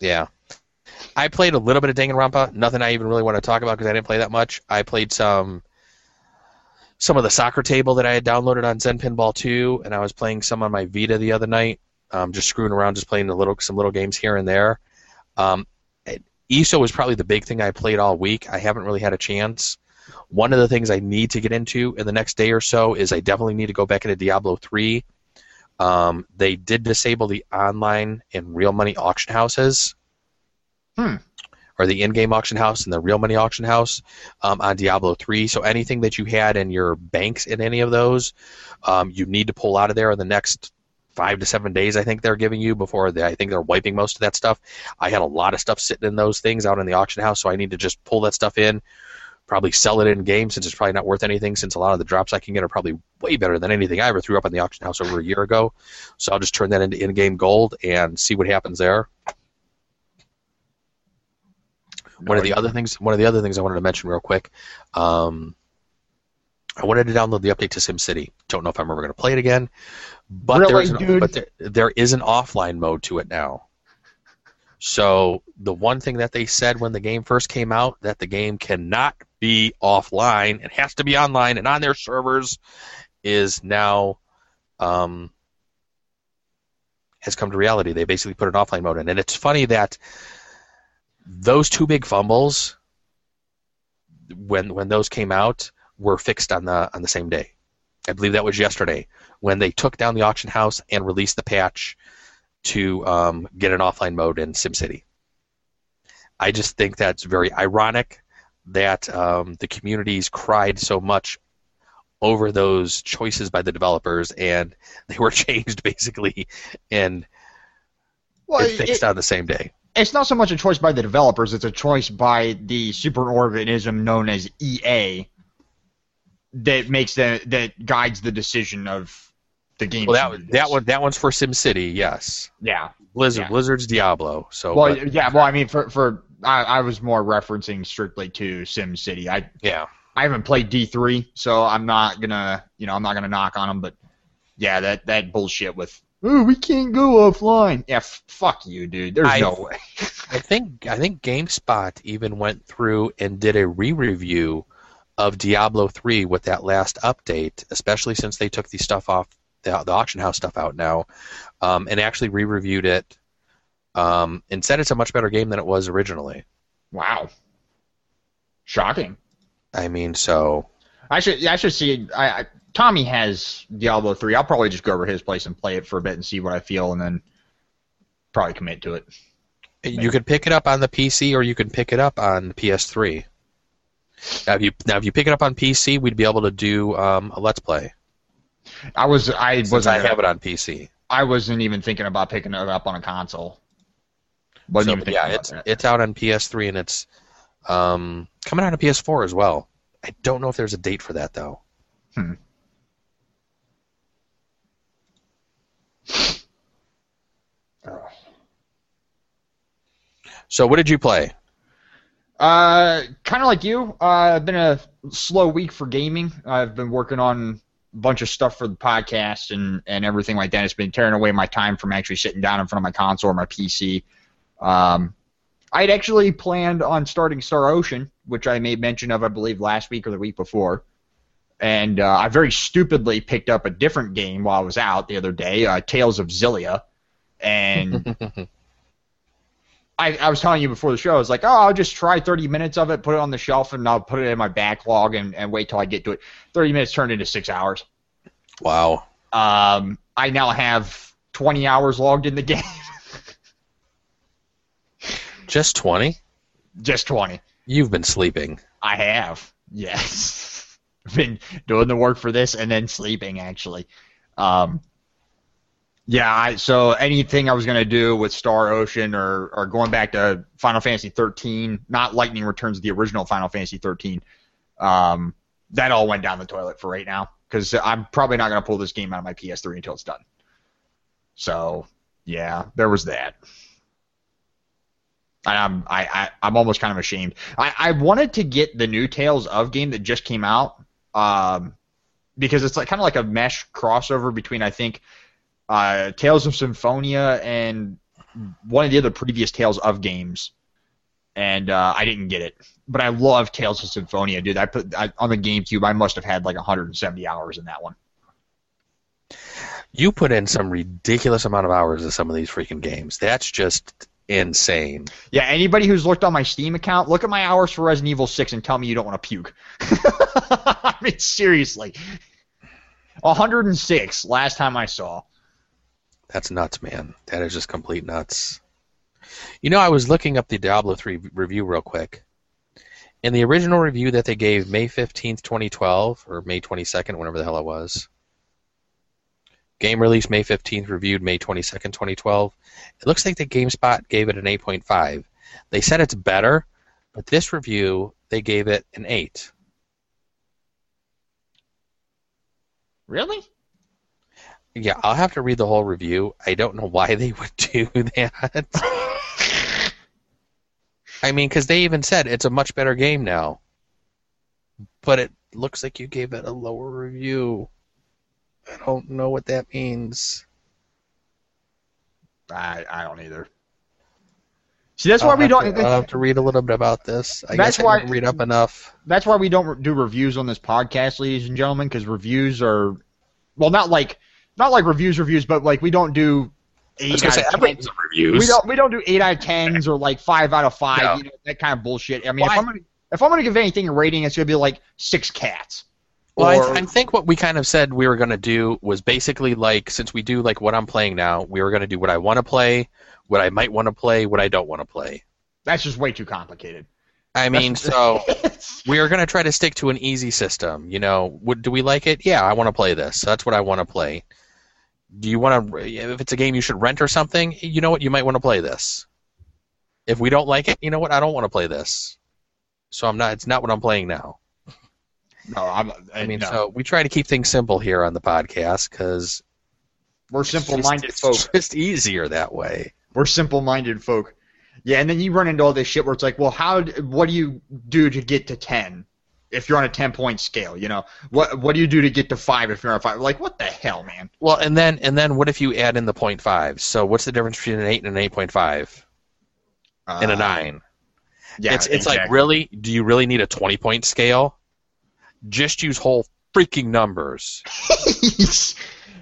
Yeah. I played a little bit of Danganronpa. Nothing I even really want to talk about because I didn't play that much. I played some some of the soccer table that I had downloaded on Zen Pinball two, and I was playing some on my Vita the other night, um, just screwing around, just playing a little some little games here and there. Um, E S O was probably the big thing I played all week. I haven't really had a chance. One of the things I need to get into in the next day or so is I definitely need to go back into Diablo three. Um, they did disable the online and real money auction houses. Hmm. Or the in-game auction house and the real money auction house um, on Diablo three. So anything that you had in your banks in any of those, um, you need to pull out of there in the next five to seven days, I think they're giving you, before they, I think they're wiping most of that stuff. I had a lot of stuff sitting in those things out in the auction house, so I need to just pull that stuff in, probably sell it in-game since it's probably not worth anything, since a lot of the drops I can get are probably way better than anything I ever threw up in the auction house over a year ago. So I'll just turn that into in-game gold and see what happens there. One of the other things, one of the other things I wanted to mention real quick, um, I wanted to download the update to SimCity. Don't know if I'm ever going to play it again, but, really, there's an, but there, there is an offline mode to it now. So the one thing that they said when the game first came out, that the game cannot be offline, it has to be online and on their servers, is now um, has come to reality. They basically put an offline mode in, and it's funny that those two big fumbles, when when those came out, were fixed on the on the same day. I believe that was yesterday when they took down the auction house and released the patch to um, get an offline mode in SimCity. I just think that's very ironic that um, the communities cried so much over those choices by the developers, and they were changed basically and well, it fixed it, on the same day. It's not so much a choice by the developers, it's a choice by the superorganism known as E A that makes the, that guides the decision of the game. Well, that, that one that one's for SimCity, yes. Yeah. Blizzard yeah. Blizzard's Diablo. So Well but, yeah, well I mean for for I, I was more referencing strictly to SimCity. I yeah. I haven't played D three, so I'm not gonna you know, I'm not gonna knock on them, but yeah, that, that bullshit with oh, we can't go offline. Yeah, f- fuck you, dude. There's I, no way. I think I think GameSpot even went through and did a re-review of Diablo three with that last update, especially since they took the stuff off the, the auction house stuff out now, um, and actually re-reviewed it um, and said it's a much better game than it was originally. Wow. Shocking. I mean, so I should I should see. I, I Tommy has Diablo three. I'll probably just go over to his place and play it for a bit and see what I feel, and then probably commit to it. Maybe. You could pick it up on the P C, or you can pick it up on the P S three. Now, if you now if you pick it up on P C, we'd be able to do um, a Let's Play. I was I Since wasn't I have it on P C. I wasn't even thinking about picking it up on a console. Wasn't so, even thinking yeah, about it's that. It's out on P S three, and it's um, coming out on P S four as well. I don't know if there's a date for that though. Hmm. So what did you play? Uh, kind of like you. Uh, it's been a slow week for gaming. I've been working on a bunch of stuff for the podcast and, and everything like that. It's been tearing away my time from actually sitting down in front of my console or my P C. Um, I had actually planned on starting Star Ocean, which I made mention of, I believe, last week or the week before. And uh, I very stupidly picked up a different game while I was out the other day, uh, Tales of Xillia. And I, I was telling you before the show, I was like, oh, I'll just try thirty minutes of it, put it on the shelf, and I'll put it in my backlog and, and wait till I get to it. thirty minutes turned into six hours. Wow. Um, I now have twenty hours logged in the game. Just twenty? Just twenty. You've been sleeping. I have, yes. I've been doing the work for this and then sleeping, actually. Um Yeah, I, so anything I was going to do with Star Ocean or, or going back to Final Fantasy thirteen, not Lightning Returns, the original Final Fantasy thirteen, um, that all went down the toilet for right now because I'm probably not going to pull this game out of my P S three until it's done. So yeah, there was that. I'm I, I I'm almost kind of ashamed. I, I wanted to get the new Tales of game that just came out, um, because it's like kind of like a mesh crossover between I think uh, Tales of Symphonia and one of the other previous Tales of games, and uh, I didn't get it. But I love Tales of Symphonia, dude. I put I, on the GameCube. I must have had like one hundred seventy hours in that one. You put in some ridiculous amount of hours in some of these freaking games. That's just insane. Yeah, anybody who's looked on my Steam account, look at my hours for Resident Evil six and tell me you don't want to puke. I mean, seriously. one hundred six last time I saw. That's nuts, man. That is just complete nuts. You know, I was looking up the Diablo three review real quick. In the original review that they gave May fifteenth, twenty twelve, or May twenty-second, whenever the hell it was, game release May fifteenth, reviewed May twenty-second, twenty twelve. It looks like that GameSpot gave it an eight point five. They said it's better, but this review, they gave it an eight. Really? Yeah, I'll have to read the whole review. I don't know why they would do that. I mean, because they even said it's a much better game now. But it looks like you gave it a lower review. I don't know what that means. I I don't either. See, that's why we don't... I'll have to read a little bit about this. I guess I didn't read up enough. That's why we don't do reviews on this podcast, ladies and gentlemen, because reviews are... Well, not like not like reviews, reviews, but like we don't do eight out of tens of reviews. We don't we don't do eight out of tens or like five out of five. No. You know, that kind of bullshit. I mean, well, if I'm gonna if I'm gonna give anything a rating, it's gonna be like six cats. Well, I, th- I think what we kind of said we were going to do was basically like, since we do like what I'm playing now, we were going to do what I want to play, what I might want to play, what I don't want to play. That's just way too complicated. I mean, so we are going to try to stick to an easy system. You know, would, do we like it? Yeah, I want to play this. That's what I want to play. Do you want to, if it's a game you should rent or something, you know what, you might want to play this. If we don't like it, you know what, I don't want to play this. So I'm not, it's not what I'm playing now. No, I'm, I, I mean, no. So we try to keep things simple here on the podcast because we're simple-minded folk. It's just easier that way. We're simple-minded folk. Yeah, and then you run into all this shit where it's like, well, how? What do you do to get to ten if you're on a ten-point scale? You know, what what do you do to get to five if you're on a five? Like, what the hell, man? Well, and then and then what if you add in the point five? So what's the difference between an eight and an eight point five uh, and a nine? Yeah, it's it's exactly. Like, really? Do you really need a twenty-point scale? Just use whole freaking numbers,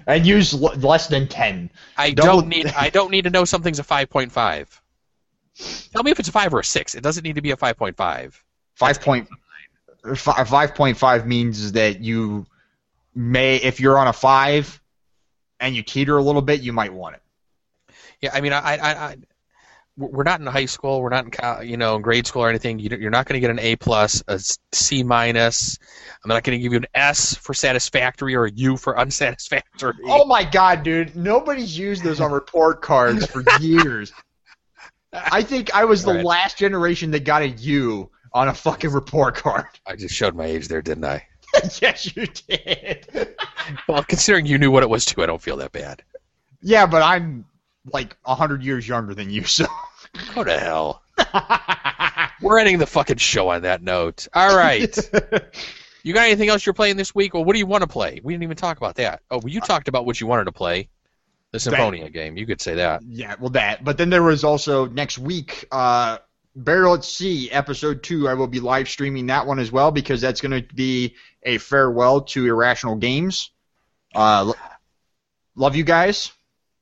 and use l- less than ten. I Double don't need. I don't need to know something's a five point five. Tell me if it's a five or a six. It doesn't need to be a five point five. Five point five. Five point five means that you may, if you're on a five, and you teeter a little bit, you might want it. Yeah, I mean, I, I, I we're not in high school. We're not in co- you know grade school or anything. You you're not going to get an A plus, a C minus. I'm not going to give you an S for satisfactory or a U for unsatisfactory. Oh my god, dude! Nobody's used those on report cards for years. I think I was right. The last generation that got a U on a fucking report card. I just showed my age there, didn't I? Yes, you did. Well, considering you knew what it was too, I don't feel that bad. Yeah, but I'm like a hundred years younger than you, so go to hell. We're ending the fucking show on that note. All right. You got anything else you're playing this week? Well, what do you want to play? We didn't even talk about that. Oh, well, you talked about what you wanted to play, the Symphonia that, game. You could say that. Yeah, well, that. But then there was also next week, uh, Barrel at Sea, Episode two. I will be live streaming that one as well because that's going to be a farewell to Irrational Games. Uh, lo- love you guys.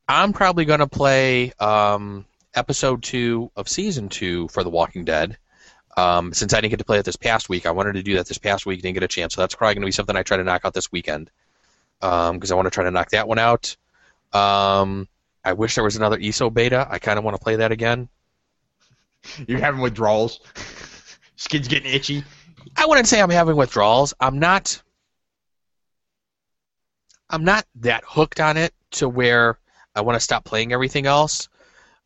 I'm probably going to play um, Episode two of Season two for The Walking Dead. Um, since I didn't get to play it this past week, I wanted to do that this past week, didn't get a chance. So that's probably going to be something I try to knock out this weekend because um, I want to try to knock that one out. Um, I wish there was another E S O beta. I kind of want to play that again. You're having withdrawals? Skin's getting itchy? I wouldn't say I'm having withdrawals. I'm not. I'm not that hooked on it to where I want to stop playing everything else,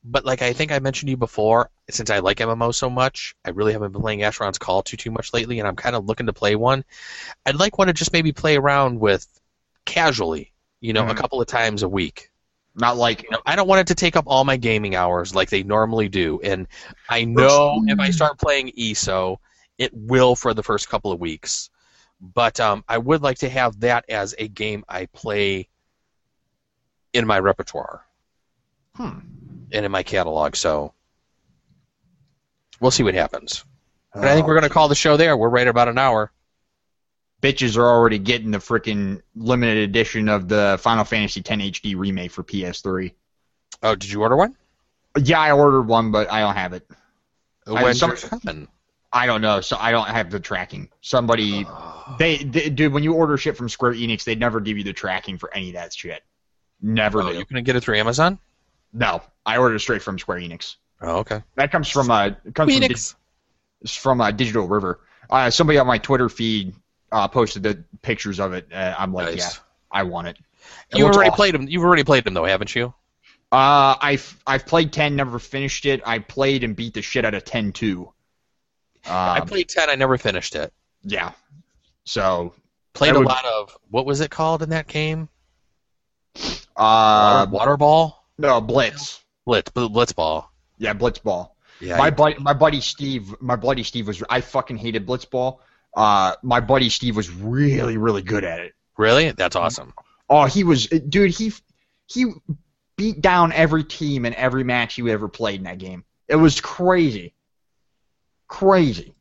but like I think I mentioned to you before, since I like M M Os so much, I really haven't been playing Asheron's Call too too much lately, and I'm kind of looking to play one. I'd like one to just maybe play around with casually, you know, mm-hmm. a couple of times a week. Not like, you know, I don't want it to take up all my gaming hours like they normally do. And I know if I start playing E S O, it will for the first couple of weeks. But um, I would like to have that as a game I play in my repertoire. Hmm. And in my catalog, so we'll see what happens. But I think we're going to call the show there. We're right about an hour. Bitches are already getting the freaking limited edition of the Final Fantasy X H D remake for P S three. Oh, did you order one? Yeah, I ordered one, but I don't have it. When's it coming? I don't know, so I don't have the tracking. Somebody, they, they dude, when you order shit from Square Enix, they never give you the tracking for any of that shit. Never. Oh, do. You couldn't get it through Amazon? No, I ordered it straight from Square Enix. Oh, okay. That comes from uh, comes Enix. From, it's from uh, Digital River. Uh, somebody on my Twitter feed uh, posted the pictures of it. Uh, I'm like, nice. Yeah, I want it. it you already awesome. played them. You've already played them, though, haven't you? Uh, I've I've played ten, never finished it. I played and beat the shit out of ten too. Um, I played ten, I never finished it. Yeah. So played would, a lot of what was it called in that game? Uh, water ball? No, blitz. Blitz, blitz ball. Yeah, blitz ball. Yeah, my buddy, my buddy Steve, my buddy Steve was. I fucking hated Blitzball. Uh, my buddy Steve was really, really good at it. Really? That's awesome. Oh, he was, dude. He he beat down every team in every match he ever played in that game. It was crazy, crazy.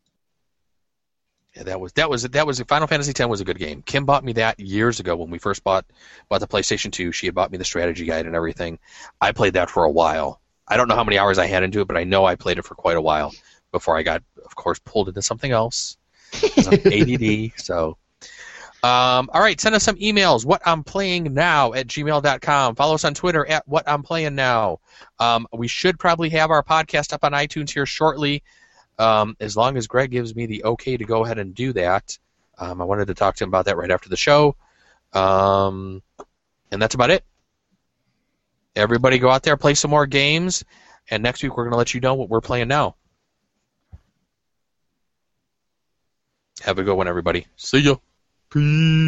Yeah, that was that was that was Final Fantasy X was a good game. Kim bought me that years ago when we first bought bought the PlayStation two. She had bought me the strategy guide and everything. I played that for a while. I don't know how many hours I had into it, but I know I played it for quite a while before I got, of course, pulled into something else. I'm A D D, so. Um, all right, send us some emails, what I'm playing now at gmail dot com. Follow us on Twitter at what I'm playing now. Um, we should probably have our podcast up on iTunes here shortly, um, as long as Greg gives me the okay to go ahead and do that. Um, I wanted to talk to him about that right after the show. Um, and that's about it. Everybody go out there, play some more games, and next week we're going to let you know what we're playing now. Have a good one, everybody. See ya. Peace.